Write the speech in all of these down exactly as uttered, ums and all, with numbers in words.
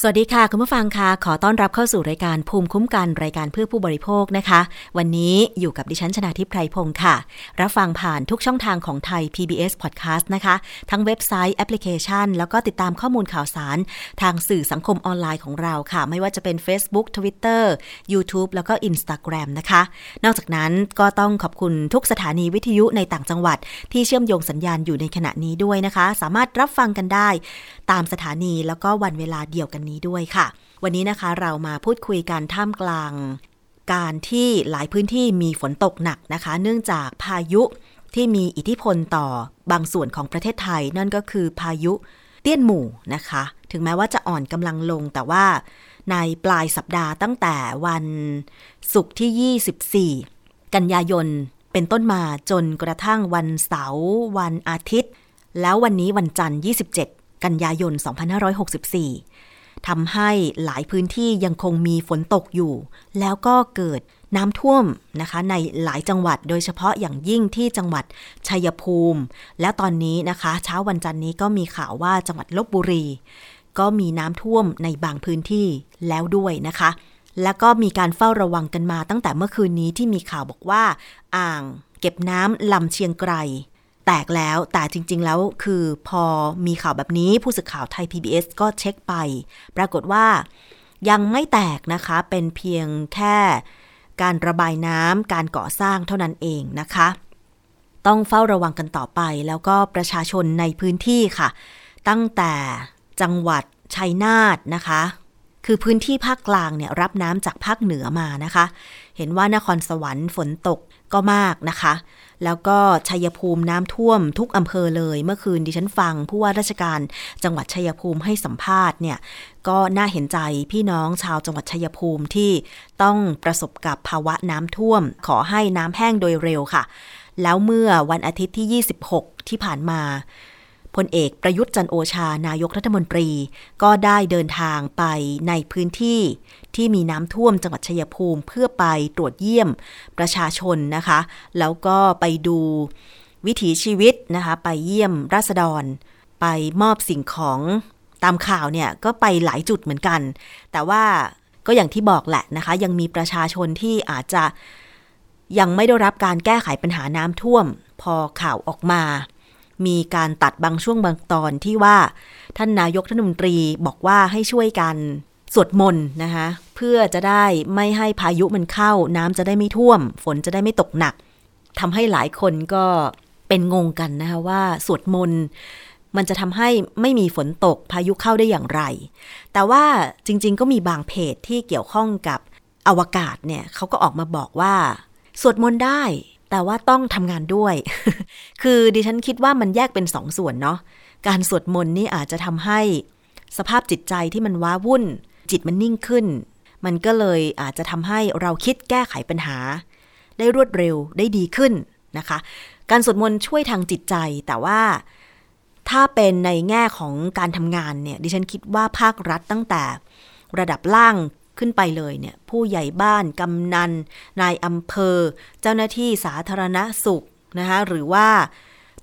สวัสดีค่ะคุณผู้ฟังค่ะขอต้อนรับเข้าสู่รายการภูมิคุ้มกันรายการเพื่อผู้บริโภคนะคะวันนี้อยู่กับดิฉันชนาธิปไพรพงศ์ค่ะรับฟังผ่านทุกช่องทางของไทย พี บี เอส Podcast นะคะทั้งเว็บไซต์แอปพลิเคชันแล้วก็ติดตามข้อมูลข่าวสารทางสื่อสังคมออนไลน์ของเราค่ะไม่ว่าจะเป็น Facebook Twitter YouTube แล้วก็ Instagram นะคะนอกจากนั้นก็ต้องขอบคุณทุกสถานีวิทยุในต่างจังหวัดที่เชื่อมโยงสัญญาณอยู่ในขณะนี้ด้วยนะคะสามารถรับฟังกันได้ตามสถานีแล้วก็วันเวลาเดียวกันนี้ด้วยค่ะวันนี้นะคะเรามาพูดคุยกันท่ามกลางการที่หลายพื้นที่มีฝนตกหนักนะคะเนื่องจากพายุที่มีอิทธิพลต่อบางส่วนของประเทศไทยนั่นก็คือพายุเตี้ยนหมู่นะคะถึงแม้ว่าจะอ่อนกำลังลงแต่ว่าในปลายสัปดาห์ตั้งแต่วันศุกร์ที่ยี่สิบสี่กันยายนเป็นต้นมาจนกระทั่งวันเสาร์วันอาทิตย์แล้ววันนี้วันจันทร์ยี่สิบเจ็ดกันยายนสองพันห้าร้อยหกสิบสี่ทำให้หลายพื้นที่ยังคงมีฝนตกอยู่แล้วก็เกิดน้ำท่วมนะคะในหลายจังหวัดโดยเฉพาะอย่างยิ่งที่จังหวัดชัยภูมิและตอนนี้นะคะเช้าวันจันทร์นี้ก็มีข่าวว่าจังหวัดลพบุรีก็มีน้ำท่วมในบางพื้นที่แล้วด้วยนะคะแล้วก็มีการเฝ้าระวังกันมาตั้งแต่เมื่อคืนนี้ที่มีข่าวบอกว่าอ่างเก็บน้ำลำเชียงไกรแตกแล้วแต่จริงๆแล้วคือพอมีข่าวแบบนี้ผู้สื่อข่าวไทย พี บี เอส ก็เช็คไปปรากฏว่ายังไม่แตกนะคะเป็นเพียงแค่การระบายน้ำการก่อสร้างเท่านั้นเองนะคะต้องเฝ้าระวังกันต่อไปแล้วก็ประชาชนในพื้นที่ค่ะตั้งแต่จังหวัดชัยนาทนะคะคือพื้นที่ภาคกลางเนี่ยรับน้ำจากภาคเหนือมานะคะเห็นว่านครสวรรค์ฝนตกก็มากนะคะแล้วก็ชัยภูมิน้ำท่วมทุกอำเภอเลยเมื่อคืนดิฉันฟังผู้ว่าราชการจังหวัดชัยภูมิให้สัมภาษณ์เนี่ยก็น่าเห็นใจพี่น้องชาวจังหวัดชัยภูมิที่ต้องประสบกับภาวะน้ำท่วมขอให้น้ำแห้งโดยเร็วค่ะแล้วเมื่อวันอาทิตย์ที่ยี่สิบหกที่ผ่านมาพลเอกประยุทธ์จันทร์โอชานายกรัฐมนตรีก็ได้เดินทางไปในพื้นที่ที่มีน้ำท่วมจังหวัดชัยภูมิเพื่อไปตรวจเยี่ยมประชาชนนะคะแล้วก็ไปดูวิถีชีวิตนะคะไปเยี่ยมราษฎรไปมอบสิ่งของตามข่าวเนี่ยก็ไปหลายจุดเหมือนกันแต่ว่าก็อย่างที่บอกแหละนะคะยังมีประชาชนที่อาจจะยังไม่ได้รับการแก้ไขปัญหาน้ำท่วมพอข่าวออกมามีการตัดบางช่วงบางตอนที่ว่าท่านนายกรัฐมนตรีบอกว่าให้ช่วยกันสวดมนต์นะคะเพื่อจะได้ไม่ให้พายุมันเข้าน้ำจะได้ไม่ท่วมฝนจะได้ไม่ตกหนักทำให้หลายคนก็เป็นงงกันนะคะว่าสวดมนต์มันจะทำให้ไม่มีฝนตกพายุเข้าได้อย่างไรแต่ว่าจริงๆก็มีบางเพจที่เกี่ยวข้องกับอวกาศเนี่ยเขาก็ออกมาบอกว่าสวดมนต์ได้แต่ว่าต้องทำงานด้วยคือดิฉันคิดว่ามันแยกเป็นสองส่วนเนาะการสวดมนต์นี่อาจจะทำให้สภาพจิตใจที่มันว้าวุ่นจิตมันนิ่งขึ้นมันก็เลยอาจจะทำให้เราคิดแก้ไขปัญหาได้รวดเร็วได้ดีขึ้นนะคะการสวดมนต์ช่วยทางจิตใจแต่ว่าถ้าเป็นในแง่ของการทำงานเนี่ยดิฉันคิดว่าภาครัฐตั้งแต่ระดับล่างขึ้นไปเลยเนี่ยผู้ใหญ่บ้านกำนันนายอำเภอเจ้าหน้าที่สาธารณสุขนะคะหรือว่า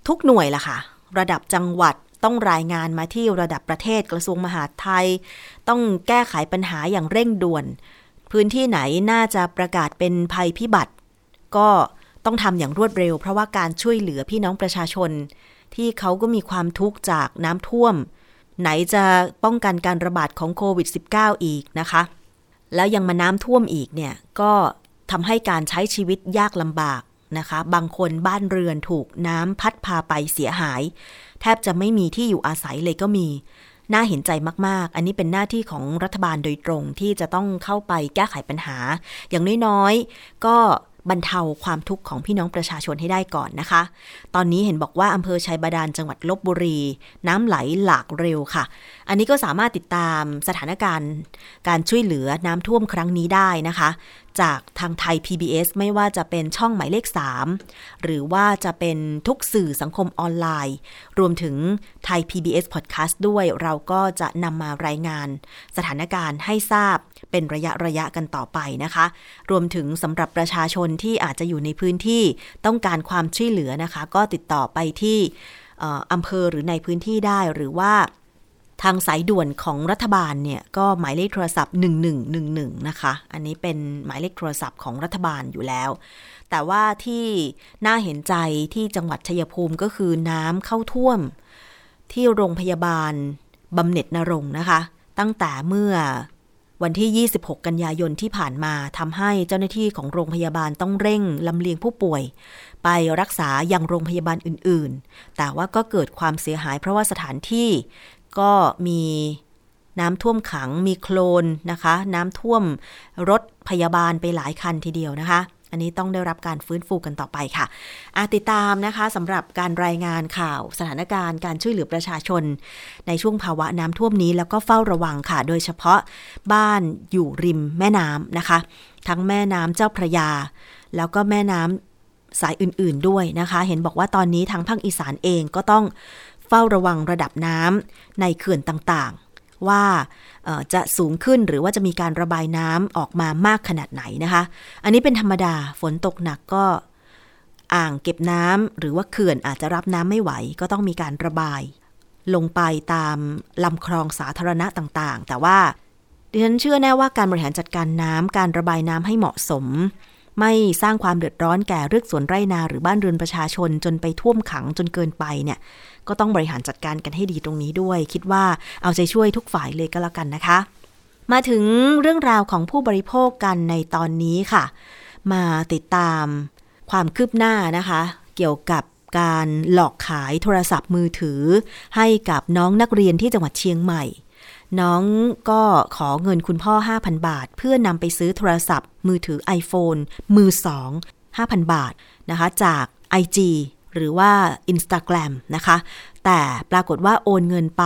ทุกหน่วยล่ะค่ะระดับจังหวัดต้องรายงานมาที่ระดับประเทศกระทรวงมหาดไทยต้องแก้ไขปัญหาอย่างเร่งด่วนพื้นที่ไหนน่าจะประกาศเป็นภัยพิบัติก็ต้องทำอย่างรวดเร็วเพราะว่าการช่วยเหลือพี่น้องประชาชนที่เขาก็มีความทุกข์จากน้ำท่วมไหนจะป้องกันการระบาดของโควิด สิบเก้า อีกนะคะแล้วยังมาน้ำท่วมอีกเนี่ยก็ทำให้การใช้ชีวิตยากลำบากนะคะบางคนบ้านเรือนถูกน้ำพัดพาไปเสียหายแทบจะไม่มีที่อยู่อาศัยเลยก็มีน่าเห็นใจมากๆอันนี้เป็นหน้าที่ของรัฐบาลโดยตรงที่จะต้องเข้าไปแก้ไขปัญหาอย่างน้อยๆก็บรรเทาความทุกข์ของพี่น้องประชาชนให้ได้ก่อนนะคะตอนนี้เห็นบอกว่าอำเภอชัยบาดาลจังหวัดลพบุรีน้ำไหลหลากเร็วค่ะอันนี้ก็สามารถติดตามสถานการณ์การช่วยเหลือน้ำท่วมครั้งนี้ได้นะคะ จากทางไทย พี บี เอส ไม่ว่าจะเป็นช่องหมายเลขสามหรือว่าจะเป็นทุกสื่อสังคมออนไลน์รวมถึงไทย พี บี เอส Podcast ด้วยเราก็จะนำมารายงานสถานการณ์ให้ทราบเป็นระยะระยะกันต่อไปนะคะรวมถึงสำหรับประชาชนที่อาจจะอยู่ในพื้นที่ต้องการความช่วยเหลือนะคะก็ติดต่อไปที่อำเภอหรือในพื้นที่ได้หรือว่าทางสายด่วนของรัฐบาลเนี่ยก็หมายเลขโทรศัพท์หนึ่งหนึ่งหนึ่งหนึ่งนะคะอันนี้เป็นหมายเลขโทรศัพท์ของรัฐบาลอยู่แล้วแต่ว่าที่น่าเห็นใจที่จังหวัดชัยภูมิก็คือน้ำเข้าท่วมที่โรงพยาบาลบำเหน็จนรงค์นะคะตั้งแต่เมื่อวันที่ยี่สิบหกกันยายนที่ผ่านมาทำให้เจ้าหน้าที่ของโรงพยาบาลต้องเร่งลำเลียงผู้ป่วยไปรักษายังโรงพยาบาลอื่นๆแต่ว่าก็เกิดความเสียหายเพราะว่าสถานที่ก็มีน้ำท่วมขังมีโคลนนะคะน้ำท่วมรถพยาบาลไปหลายคันทีเดียวนะคะอันนี้ต้องได้รับการฟื้นฟูกันต่อไปค่ะอาติดตามนะคะสำหรับการรายงานข่าวสถานการณ์การช่วยเหลือประชาชนในช่วงภาวะน้ำท่วมนี้แล้วก็เฝ้าระวังค่ะโดยเฉพาะบ้านอยู่ริมแม่น้ำนะคะทั้งแม่น้ำเจ้าพระยาแล้วก็แม่น้ำสายอื่นๆด้วยนะคะเห็นบอกว่าตอนนี้ทางภาคอีสานเองก็ต้องเฝ้าระวังระดับน้ำในเขื่อนต่างๆว่าจะสูงขึ้นหรือว่าจะมีการระบายน้ำออกมามากขนาดไหนนะคะอันนี้เป็นธรรมดาฝนตกหนักก็อ่างเก็บน้ำหรือว่าเขื่อนอาจจะรับน้ำไม่ไหวก็ต้องมีการระบายลงไปตามลำคลองสาธารณะต่างๆแต่ว่าดิฉันเชื่อแน่ว่าการบริหารจัดการน้ำการระบายน้ำให้เหมาะสมไม่สร้างความเดือดร้อนแก่เรือกสวนไร่นาหรือบ้านเรือนประชาชนจนไปท่วมขังจนเกินไปเนี่ยก็ต้องบริหารจัดการกันให้ดีตรงนี้ด้วยคิดว่าเอาใจช่วยทุกฝ่ายเลยก็แล้วกันนะคะมาถึงเรื่องราวของผู้บริโภคกันในตอนนี้ค่ะมาติดตามความคืบหน้านะคะเกี่ยวกับการหลอกขายโทรศัพท์มือถือให้กับน้องนักเรียนที่จังหวัดเชียงใหม่น้องก็ขอเงินคุณพ่อ ห้าพัน บาทเพื่อนำไปซื้อโทรศัพท์มือถือ iPhone มือสอง ห้าพัน บาทนะคะจาก ไอ จี หรือว่า Instagram นะคะแต่ปรากฏว่าโอนเงินไป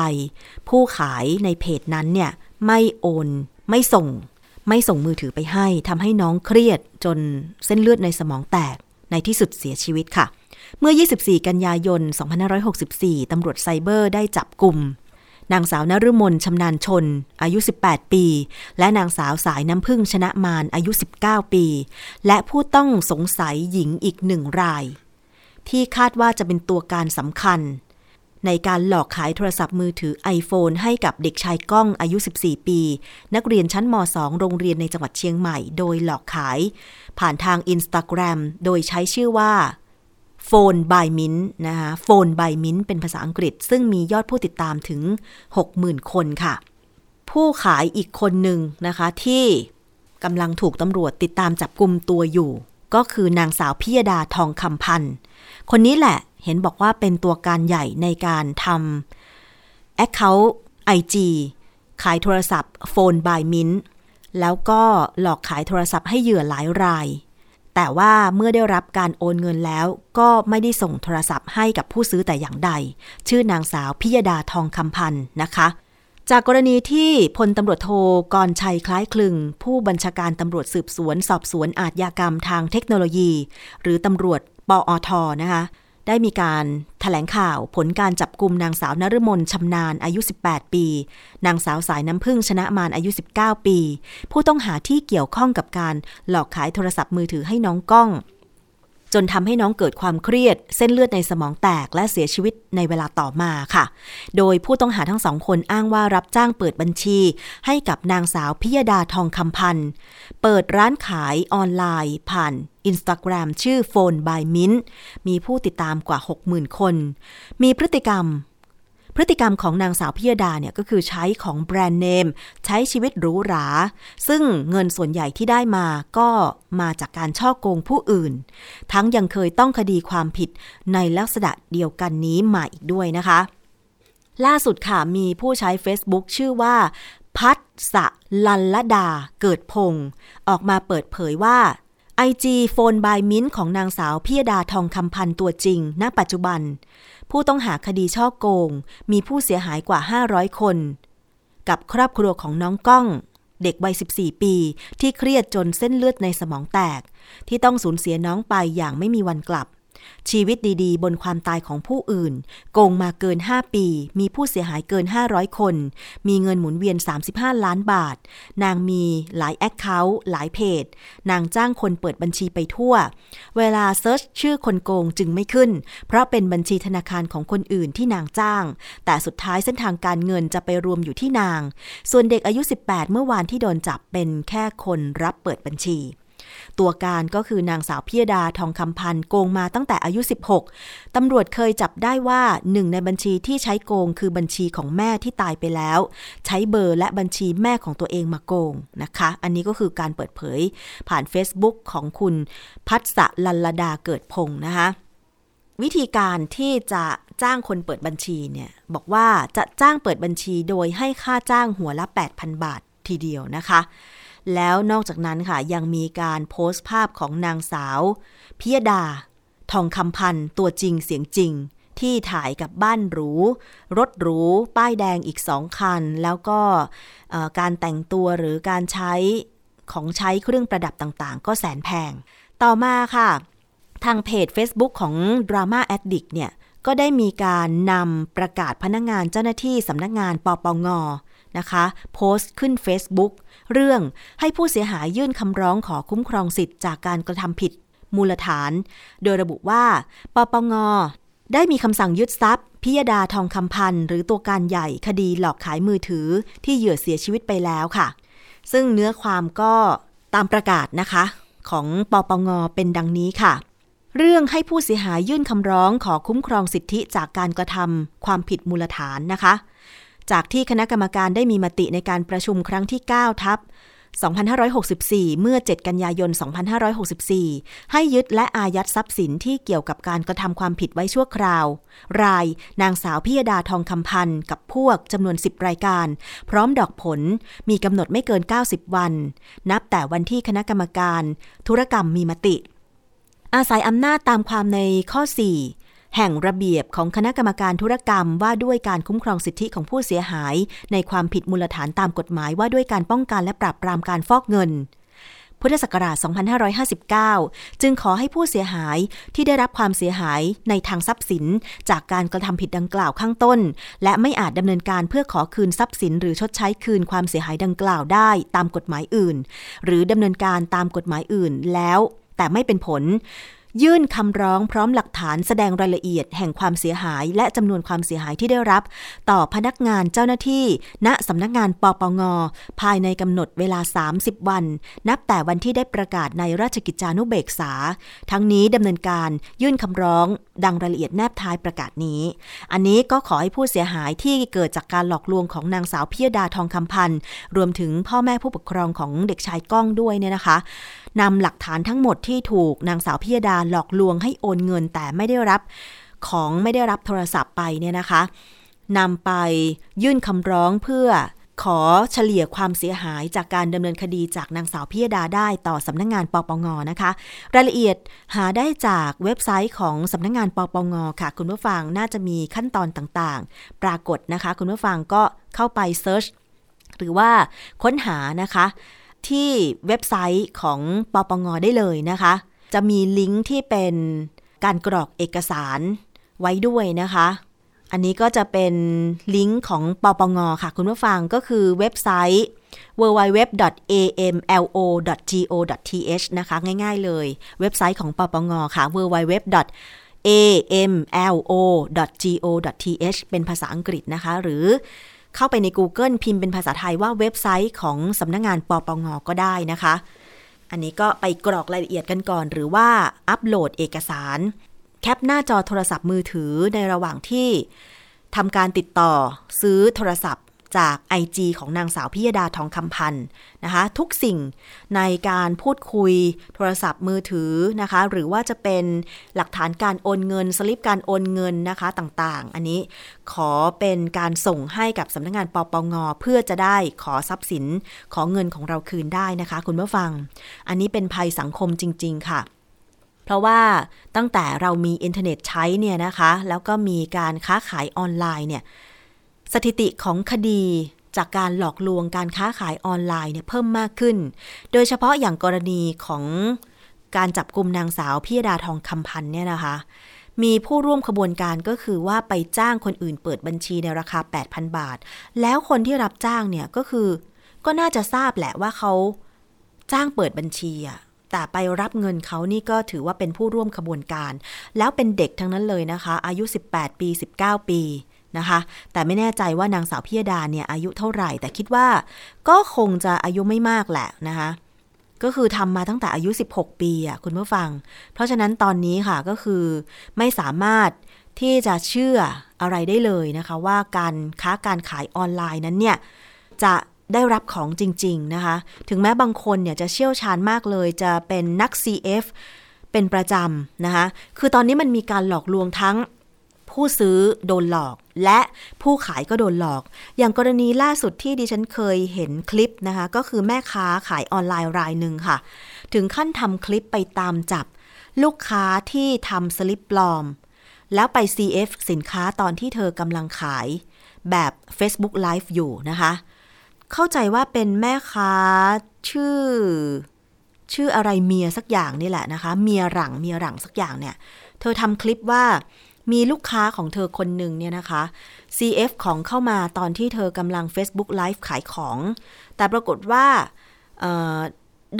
ผู้ขายในเพจนั้นเนี่ยไม่โอนไม่ส่งไม่ส่งมือถือไปให้ทำให้น้องเครียดจนเส้นเลือดในสมองแตกในที่สุดเสียชีวิตค่ะเมื่อยี่สิบสี่กันยายนสองพันห้าร้อยหกสิบสี่ตำรวจไซเบอร์ได้จับกุมนางสาวนฤมลชำนาญชนอายุสิบแปดปีและนางสาวสายน้ำพึ่งชนะมานอายุสิบเก้าปีและผู้ต้องสงสัยหญิงอีกหนึ่งรายที่คาดว่าจะเป็นตัวการสำคัญในการหลอกขายโทรศัพท์มือถือ iPhone ให้กับเด็กชายก้องอายุสิบสี่ปีนักเรียนชั้นม.สอง โรงเรียนในจังหวัดเชียงใหม่โดยหลอกขายผ่านทาง Instagram โดยใช้ชื่อว่าPhone by Mint นะคะ Phone by Mint เป็นภาษาอังกฤษซึ่งมียอดผู้ติดตามถึง หกหมื่น คนค่ะผู้ขายอีกคนหนึ่งนะคะที่กำลังถูกตำรวจติดตามจับกุมตัวอยู่ก็คือนางสาวพิยดาทองคำพันธ์คนนี้แหละเห็นบอกว่าเป็นตัวการใหญ่ในการทำ Account ไอ จี ขายโทรศัพท์ Phone by Mint แล้วก็หลอกขายโทรศัพท์ให้เหยื่อหลายรายแต่ว่าเมื่อได้รับการโอนเงินแล้วก็ไม่ได้ส่งโทรศัพท์ให้กับผู้ซื้อแต่อย่างใดชื่อนางสาวพิยดาทองคำพันธ์นะคะจากกรณีที่พลตำรวจโทกรชัยคล้ายคลึงผู้บัญชาการตำรวจสืบสวนสอบสวนอาชญากรรมทางเทคโนโลยีหรือตำรวจปอทนะคะได้มีการแถลงข่าวผลการจับกุมนางสาวนฤมลชำนาญอายุสิบแปดปีนางสาวสายน้ำพึ่งชนะมานอายุสิบเก้าปีผู้ต้องหาที่เกี่ยวข้องกับการหลอกขายโทรศัพท์มือถือให้น้องก้องจนทำให้น้องเกิดความเครียดเส้นเลือดในสมองแตกและเสียชีวิตในเวลาต่อมาค่ะโดยผู้ต้องหาทั้งสองคนอ้างว่ารับจ้างเปิดบัญชีให้กับนางสาวพิยดาทองคำพันธ์เปิดร้านขายออนไลน์ผ่าน Instagram ชื่อ Phone by Mint มีผู้ติดตามกว่า หกหมื่น คนมีพฤติกรรมพฤติกรรมของนางสาวพิยดาเนี่ยก็คือใช้ของแบรนด์เนมใช้ชีวิตหรูหราซึ่งเงินส่วนใหญ่ที่ได้มาก็มาจากการฉ้อโกงผู้อื่นทั้งยังเคยต้องคดีความผิดในลักษณะเดียวกันนี้มาอีกด้วยนะคะล่าสุดค่ะมีผู้ใช้ Facebook ชื่อว่าพัฒสลัลลดาเกิดพงศ์ออกมาเปิดเผยว่าไอ จี Phone by Mint ของนางสาวพิยดาทองคำพันธ์ตัวจริงณปัจจุบันผู้ต้องหาคดีฉ้อโกงมีผู้เสียหายกว่าห้าร้อยคนกับครอบครัวของน้องก้อง เด็กวัยสิบสี่ปีที่เครียดจนเส้นเลือดในสมองแตกที่ต้องสูญเสียน้องไปอย่างไม่มีวันกลับชีวิตดีๆบนความตายของผู้อื่นโกงมาเกินห้าปีมีผู้เสียหายเกินห้าร้อยคนมีเงินหมุนเวียนสามสิบห้าล้านบาทนางมีหลายแอคเคาท์หลายเพจนางจ้างคนเปิดบัญชีไปทั่วเวลาเซิร์ชชื่อคนโกงจึงไม่ขึ้นเพราะเป็นบัญชีธนาคารของคนอื่นที่นางจ้างแต่สุดท้ายเส้นทางการเงินจะไปรวมอยู่ที่นางส่วนเด็กอายุสิบแปดเมื่อวานที่โดนจับเป็นแค่คนรับเปิดบัญชีตัวการก็คือนางสาวพิยดาทองคำพันธ์โกงมาตั้งแต่อายุสิบหกตำรวจเคยจับได้ว่าหนึ่งในบัญชีที่ใช้โกงคือบัญชีของแม่ที่ตายไปแล้วใช้เบอร์และบัญชีแม่ของตัวเองมาโกงนะคะอันนี้ก็คือการเปิดเผยผ่าน Facebook ของคุณภัสลัลลดาเกิดพงษ์นะคะวิธีการที่จะจ้างคนเปิดบัญชีเนี่ยบอกว่าจะจ้างเปิดบัญชีโดยให้ค่าจ้างหัวละ แปดพัน บาททีเดียวนะคะแล้วนอกจากนั้นค่ะยังมีการโพสต์ภาพของนางสาวพิยดาทองคำพันธ์ตัวจริงเสียงจริงที่ถ่ายกับบ้านหรูรถหรูป้ายแดงอีกสองคันแล้วก็การแต่งตัวหรือการใช้ของใช้เครื่องประดับต่างๆก็แสนแพงต่อมาค่ะทางเพจ Facebook ของ Drama Addict เนี่ยก็ได้มีการนำประกาศพนักงานเจ้าหน้าที่สำนักงานปปง.นะคะโพสต์ขึ้น Facebook เรื่องให้ผู้เสียหายยื่นคำร้องขอคุ้มครองสิทธิ์จากการกระทำผิดมูลฐานโดยระบุว่าปปง.ได้มีคำสั่งยึดทรัพย์พิยดาทองคำพันธ์หรือตัวการใหญ่คดีหลอกขายมือถือที่เหยื่อเสียชีวิตไปแล้วค่ะซึ่งเนื้อความก็ตามประกาศนะคะของปปง.เป็นดังนี้ค่ะเรื่องให้ผู้เสียหายยื่นคำร้องขอคุ้มครองสิทธิจากการกระทำความผิดมูลฐานนะคะจากที่คณะกรรมการได้มีมติในการประชุมครั้งที่ เก้าทับสองพันห้าร้อยหกสิบสี่ เมื่อเจ็ดกันยายนสองพันห้าร้อยหกสิบสี่ให้ยึดและอายัดทรัพย์สินที่เกี่ยวกับการกระทำความผิดไว้ชั่วคราวรายนางสาวพิยดาทองคำพันธ์กับพวกจำนวนสิบรายการพร้อมดอกผลมีกำหนดไม่เกินเก้าสิบวันนับแต่วันที่คณะกรรมการธุรกรรมมีมติอาศัยอำนาจตามความในข้อสี่แห่งระเบียบของคณะกรรมการธุรกรรมว่าด้วยการคุ้มครองสิทธิของผู้เสียหายในความผิดมูลฐานตามกฎหมายว่าด้วยการป้องกันและปราบปรามการฟอกเงินพุทธศักราชสองพันห้าร้อยห้าสิบเก้าจึงขอให้ผู้เสียหายที่ได้รับความเสียหายในทางทรัพย์สินจากการกระทำผิดดังกล่าวข้างต้นและไม่อาจดำเนินการเพื่อขอคืนทรัพย์สินหรือชดใช้คืนความเสียหายดังกล่าวได้ตามกฎหมายอื่นหรือดำเนินการตามกฎหมายอื่นแล้วแต่ไม่เป็นผลยื่นคำร้องพร้อมหลักฐานแสดงรายละเอียดแห่งความเสียหายและจำนวนความเสียหายที่ได้รับต่อพนักงานเจ้าหน้าที่ณสำนักงานปปง.ภายในกำหนดเวลาสามสิบวันนับแต่วันที่ได้ประกาศในราชกิจจานุเบกษาทั้งนี้ดำเนินการยื่นคำร้องดังรายละเอียดแนบท้ายประกาศนี้อันนี้ก็ขอให้ผู้เสียหายที่เกิดจากการหลอกลวงของนางสาวพิยดาทองคำพันธ์รวมถึงพ่อแม่ผู้ปกครองของเด็กชายก้องด้วยเนี่ยนะคะนำหลักฐานทั้งหมดที่ถูกนางสาวพิยดาหลอกลวงให้โอนเงินแต่ไม่ได้รับของไม่ได้รับโทรศัพท์ไปเนี่ยนะคะนำไปยื่นคำร้องเพื่อขอเฉลี่ยความเสียหายจากการดำเนินคดีจากนางสาวพิยดาได้ต่อสำนักงานปปง.นะคะรายละเอียดหาได้จากเว็บไซต์ของสำนักงานปปง.ค่ะคุณผู้ฟังน่าจะมีขั้นตอนต่างๆปรากฏนะคะคุณผู้ฟังก็เข้าไปเซิร์ชหรือว่าค้นหานะคะที่เว็บไซต์ของปปง.ได้เลยนะคะจะมีลิงก์ที่เป็นการกรอกเอกสารไว้ด้วยนะคะอันนี้ก็จะเป็นลิงก์ของปปง.ค่ะคุณผู้ฟังก็คือเว็บไซต์ ดับเบิลยู ดับเบิลยู ดับเบิลยู ดอท เอ เอ็ม แอล โอ ดอท จี โอ ดอท ที เอช นะคะง่ายๆเลยเว็บไซต์ของปปง.ค่ะ ดับเบิลยู ดับเบิลยู ดับเบิลยู ดอท เอ เอ็ม แอล โอ ดอท จี โอ ดอท ที เอช เป็นภาษาอังกฤษนะคะหรือเข้าไปใน Google พิมพ์เป็นภาษาไทยว่าเว็บไซต์ของสำนักงานปปง.ก็ได้นะคะอันนี้ก็ไปกรอกรายละเอียดกันก่อนหรือว่าอัปโหลดเอกสารแคปหน้าจอโทรศัพท์มือถือในระหว่างที่ทำการติดต่อซื้อโทรศัพท์จาก ไอ จี ของนางสาวพิยดาทองคำพันธ์นะคะทุกสิ่งในการพูดคุยโทรศัพท์มือถือนะคะหรือว่าจะเป็นหลักฐานการโอนเงินสลิปการโอนเงินนะคะต่างๆอันนี้ขอเป็นการส่งให้กับสำนักงานปปง.เพื่อจะได้ขอทรัพย์สินขอเงินของเราคืนได้นะคะคุณผู้ฟังอันนี้เป็นภัยสังคมจริงๆค่ะเพราะว่าตั้งแต่เรามีอินเทอร์เน็ตใช้เนี่ยนะคะแล้วก็มีการค้าขายออนไลน์เนี่ยสถิติของคดี จากการหลอกลวงการค้าขายออนไลน์เนี่ยเพิ่มมากขึ้นโดยเฉพาะอย่างกรณีของการจับกุมนางสาวพิยดาทองคำพันธ์เนี่ยนะคะมีผู้ร่วมขบวนการก็คือว่าไปจ้างคนอื่นเปิดบัญชีในราคา แปดพัน บาทแล้วคนที่รับจ้างเนี่ยก็คือก็น่าจะทราบแหละว่าเขาจ้างเปิดบัญชีอะแต่ไปรับเงินเขานี่ก็ถือว่าเป็นผู้ร่วมขบวนการแล้วเป็นเด็กทั้งนั้นเลยนะคะอายุสิบแปดปีสิบเก้าปีนะคะแต่ไม่แน่ใจว่านางสาวพิยดาเนี่ยอายุเท่าไหร่แต่คิดว่าก็คงจะอายุไม่มากแหละนะคะก็คือทำมาตั้งแต่อายุสิบหกปีอ่ะคุณผู้ฟังเพราะฉะนั้นตอนนี้ค่ะก็คือไม่สามารถที่จะเชื่ออะไรได้เลยนะคะว่าการค้าการขายออนไลน์นั้นเนี่ยจะได้รับของจริงๆนะคะถึงแม้บางคนเนี่ยจะเชี่ยวชาญมากเลยจะเป็นนัก ซี เอฟ เป็นประจำนะคะคือตอนนี้มันมีการหลอกลวงทั้งผู้ซื้อโดนหลอกและผู้ขายก็โดนหลอกอย่างกรณีล่าสุดที่ดิฉันเคยเห็นคลิปนะคะก็คือแม่ค้าขายออนไลน์รายหนึ่งค่ะถึงขั้นทำคลิปไปตามจับลูกค้าที่ทำสลิปปลอมแล้วไป ซี เอฟ สินค้าตอนที่เธอกำลังขายแบบ Facebook Live อยู่นะคะเข้าใจว่าเป็นแม่ค้าชื่อชื่ออะไรเมียสักอย่างนี่แหละนะคะเมียหลังเมียหลังสักอย่างเนี่ยเธอทำคลิปว่ามีลูกค้าของเธอคนหนึ่งเนี่ยนะคะ ซี เอฟ ของเข้ามาตอนที่เธอกำลัง Facebook Live ขายของแต่ปรากฏว่า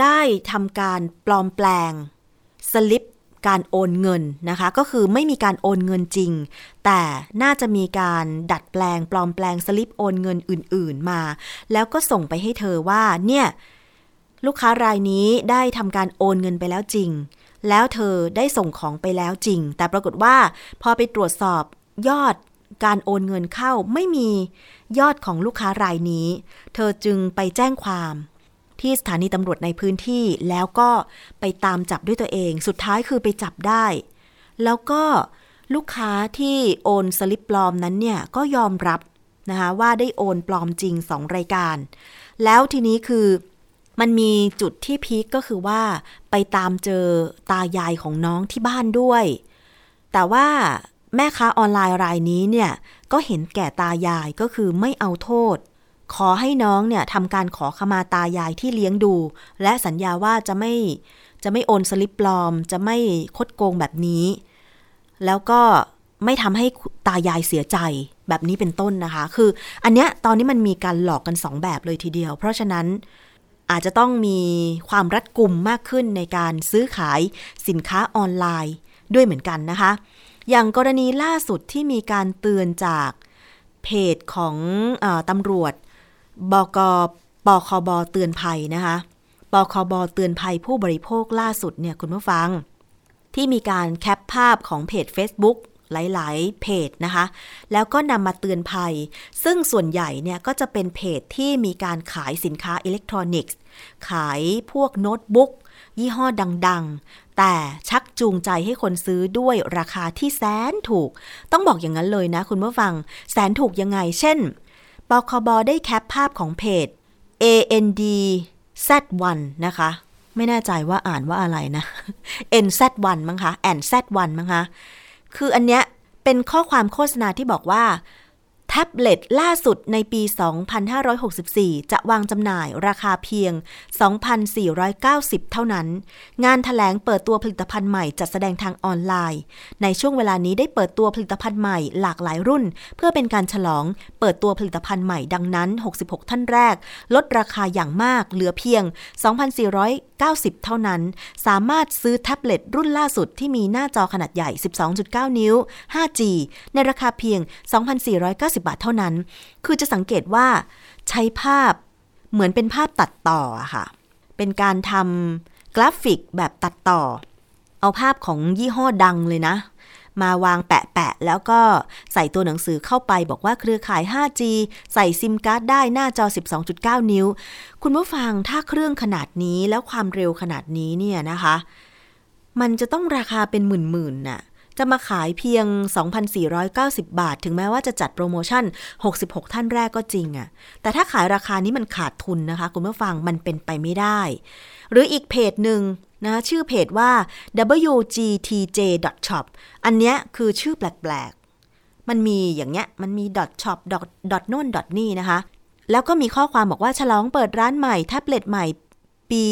ได้ทำการปลอมแปลงสลิปการโอนเงินนะคะก็คือไม่มีการโอนเงินจริงแต่น่าจะมีการดัดแปลงปลอมแปลงสลิปโอนเงินอื่นๆมาแล้วก็ส่งไปให้เธอว่าเนี่ยลูกค้ารายนี้ได้ทำการโอนเงินไปแล้วจริงแล้วเธอได้ส่งของไปแล้วจริงแต่ปรากฏว่าพอไปตรวจสอบยอดการโอนเงินเข้าไม่มียอดของลูกค้ารายนี้เธอจึงไปแจ้งความที่สถานีตำรวจในพื้นที่แล้วก็ไปตามจับด้วยตัวเองสุดท้ายคือไปจับได้แล้วก็ลูกค้าที่โอนสลิปปลอมนั้นเนี่ยก็ยอมรับนะคะว่าได้โอนปลอมจริงสองรายการแล้วทีนี้คือมันมีจุดที่พีคก็คือว่าไปตามเจอตายายของน้องที่บ้านด้วยแต่ว่าแม่ค้าออนไลน์รายนี้เนี่ยก็เห็นแก่ตายายก็คือไม่เอาโทษขอให้น้องเนี่ยทำการขอขมาตายายที่เลี้ยงดูและสัญญาว่าจะไม่จะไม่โอนสลิปปลอมจะไม่คดโกงแบบนี้แล้วก็ไม่ทำให้ตายายเสียใจแบบนี้เป็นต้นนะคะคืออันเนี้ยตอนนี้มันมีการหลอกกันสองแบบเลยทีเดียวเพราะฉะนั้นอาจจะต้องมีความรัดกุมมากขึ้นในการซื้อขายสินค้าออนไลน์ด้วยเหมือนกันนะคะอย่างกรณีล่าสุดที่มีการเตือนจากเพจของเอ่อตำรวจบก.ปคบ.เตือนภัยนะคะปคบ.เตือนภัยผู้บริโภคล่าสุดเนี่ยคุณผู้ฟังที่มีการแคปภาพของเพจ Facebook หลายๆเพจนะคะแล้วก็นำมาเตือนภัยซึ่งส่วนใหญ่เนี่ยก็จะเป็นเพจที่มีการขายสินค้าอิเล็กทรอนิกส์ขายพวกโน้ตบุ๊กยี่ห้อดังๆแต่ชักจูงใจให้คนซื้อด้วยราคาที่แสนถูกต้องบอกอย่างนั้นเลยนะคุณผู้ฟังแสนถูกยังไงเช่นปคบ.ได้แคปภาพของเพจ เอ เอ็น ดี แซด วัน นะคะไม่แน่ใจว่าอ่านว่าอะไรนะ เอ็น แซด วัน มั้งคะ แอนด์ แซด วัน มั้งคะคืออันเนี้ยเป็นข้อความโฆษณาที่บอกว่าแท็บเล็ตล่าสุดในปีสองพันห้าร้อยหกสิบสี่จะวางจำหน่ายราคาเพียง สองพันสี่ร้อยเก้าสิบ เท่านั้นงานแถลงเปิดตัวผลิตภัณฑ์ใหม่จัดแสดงทางออนไลน์ในช่วงเวลานี้ได้เปิดตัวผลิตภัณฑ์ใหม่หลากหลายรุ่นเพื่อเป็นการฉลองเปิดตัวผลิตภัณฑ์ใหม่ดังนั้นหกสิบหกท่านแรกลดราคาอย่างมากเหลือเพียง สองพันสี่ร้อยเก้าสิบ เท่านั้นสามารถซื้อแท็บเล็ตรุ่นล่าสุดที่มีหน้าจอขนาดใหญ่ สิบสองจุดเก้า นิ้ว ห้าจี ในราคาเพียง สองพันสี่ร้อยเก้าสิบ บาทเท่านั้นคือจะสังเกตว่าใช้ภาพเหมือนเป็นภาพตัดต่อค่ะเป็นการทำกราฟิกแบบตัดต่อเอาภาพของยี่ห้อดังเลยนะมาวางแปะๆแล้วก็ใส่ตัวหนังสือเข้าไปบอกว่าเครือข่าย ห้าจี ใส่ซิมการ์ดได้หน้าจอ สิบสองจุดเก้า นิ้วคุณผู้ฟังถ้าเครื่องขนาดนี้แล้วความเร็วขนาดนี้เนี่ยนะคะมันจะต้องราคาเป็นหมื่นๆน่ะจะมาขายเพียง สองพันสี่ร้อยเก้าสิบ บาทถึงแม้ว่าจะจัดโปรโมชั่นหกสิบหกท่านแรกก็จริงอะแต่ถ้าขายราคานี้มันขาดทุนนะคะคุณผู้ฟังมันเป็นไปไม่ได้หรืออีกเพจหนึ่งนะชื่อเพจว่า ดับเบิลยู จี ที เจ ดอท ช็อป อันเนี้ยคือชื่อแปลกๆมันมีอย่างเงี้ยมันมี .shop โน่น .นี่นะคะ แล้วก็มีข้อความบอกว่าฉลองเปิดร้านใหม่แท็บเล็ตใหม่ปี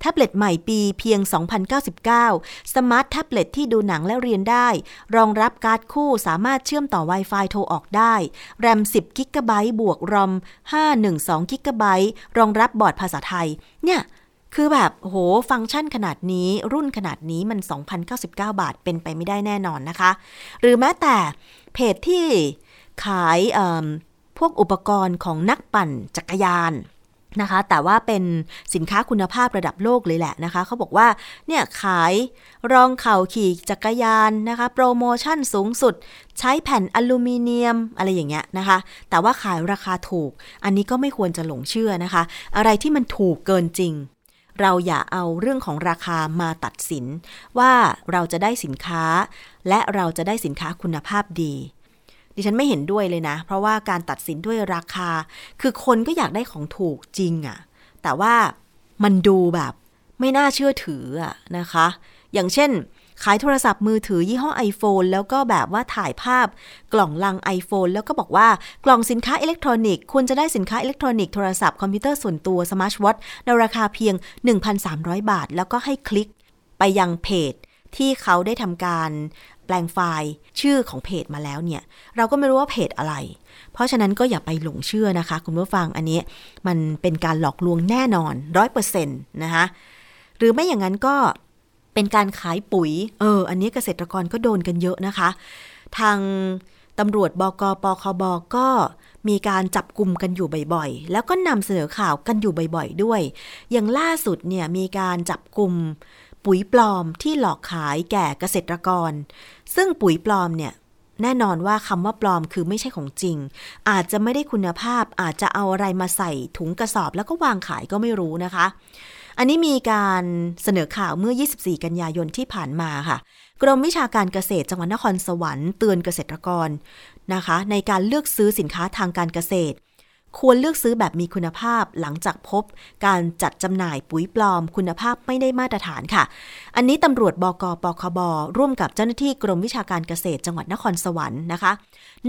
แท็บเล็ตใหม่ปีเพียง สองพันเก้าสิบเก้า สมาร์ทแท็บเล็ตที่ดูหนังและเรียนได้รองรับการ์ดคู่สามารถเชื่อมต่อ Wi-Fi โทรออกได้แรม สิบกิกะไบต์ บวก ROM ห้าร้อยสิบสองกิกะไบต์ รองรับบอร์ดภาษาไทยเนี่ยคือแบบโหฟังก์ชันขนาดนี้รุ่นขนาดนี้มัน สองพันเก้าสิบเก้า บาทเป็นไปไม่ได้แน่นอนนะคะหรือแม้แต่เพจที่ขายเอ่อพวกอุปกรณ์ของนักปั่นจักรยานนะคะแต่ว่าเป็นสินค้าคุณภาพระดับโลกเลยแหละนะคะเขาบอกว่าเนี่ยขายรองเข่าขี่จักรยานนะคะโปรโมชั่นสูงสุดใช้แผ่นอลูมิเนียมอะไรอย่างเงี้ยนะคะแต่ว่าขายราคาถูกอันนี้ก็ไม่ควรจะหลงเชื่อนะคะอะไรที่มันถูกเกินจริงเราอย่าเอาเรื่องของราคามาตัดสินว่าเราจะได้สินค้าและเราจะได้สินค้าคุณภาพดีดิฉันไม่เห็นด้วยเลยนะเพราะว่าการตัดสินด้วยราคาคือคนก็อยากได้ของถูกจริงอะแต่ว่ามันดูแบบไม่น่าเชื่อถืออะนะคะอย่างเช่นขายโทรศัพท์มือถือยี่ห้อ iPhone แล้วก็แบบว่าถ่ายภาพกล่องลัง iPhone แล้วก็บอกว่ากล่องสินค้าอิเล็กทรอนิกส์คุณจะได้สินค้าอิเล็กทรอนิกส์โทรศัพท์คอมพิวเตอร์ส่วนตัวสมาร์ทวอทช์ในราคาเพียง หนึ่งพันสามร้อย บาทแล้วก็ให้คลิกไปยังเพจที่เขาได้ทำการแปลงไฟล์ชื่อของเพจมาแล้วเนี่ยเราก็ไม่รู้ว่าเพจอะไรเพราะฉะนั้นก็อย่าไปหลงเชื่อนะคะคุณผู้ฟังอันนี้มันเป็นการหลอกลวงแน่นอน ร้อยเปอร์เซ็นต์ นะคะหรือไม่อย่างนั้นก็เป็นการขายปุ๋ยเอออันนี้เกษตรกรก็โดนกันเยอะนะคะทางตำรวจบกปคบก็มีการจับกุมกันอยู่บ่อยๆแล้วก็นำเสนอข่าวกันอยู่บ่อยๆด้วยอย่างล่าสุดเนี่ยมีการจับกุมปุ๋ยปลอมที่หลอกขายแก่เกษตรกรซึ่งปุ๋ยปลอมเนี่ยแน่นอนว่าคำว่าปลอมคือไม่ใช่ของจริงอาจจะไม่ได้คุณภาพอาจจะเอาอะไรมาใส่ถุงกระสอบแล้วก็วางขายก็ไม่รู้นะคะอันนี้มีการเสนอข่าวเมื่อยี่สิบสี่กันยายนที่ผ่านมาค่ะกรมวิชาการเกษตรจังหวัดนครสวรรค์เตือนเกษตรกรนะคะในการเลือกซื้อสินค้าทางการเกษตรควรเลือกซื้อแบบมีคุณภาพหลังจากพบการจัดจำหน่ายปุ๋ยปลอมคุณภาพไม่ได้มาตรฐานค่ะอันนี้ตำรวจบกปคบร่วมกับเจ้าหน้าที่กรมวิชาการเกษตรจังหวัดนครสวรรค์นะคะ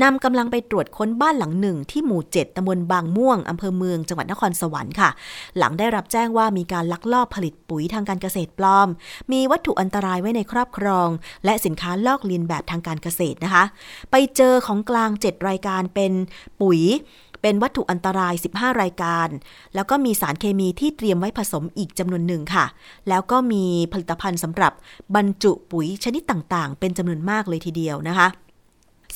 นำกำลังไปตรวจค้นบ้านหลังหนึ่งที่หมู่เจ็ดตำบลบางม่วงอำเภอเมืองจังหวัดนครสวรรค์ค่ะหลังได้รับแจ้งว่ามีการลักลอบผลิตปุ๋ยทางการเกษตรปลอมมีวัตถุอันตรายไว้ในครอบครองและสินค้าลอกเลียนแบบทางการเกษตรนะคะไปเจอของกลางเจ็ดรายการเป็นปุ๋ยเป็นวัตถุอันตรายสิบห้ารายการแล้วก็มีสารเคมีที่เตรียมไว้ผสมอีกจำนวนหนึ่งค่ะแล้วก็มีผลิตภัณฑ์สำหรับบรรจุปุ๋ยชนิดต่างๆเป็นจำนวนมากเลยทีเดียวนะคะ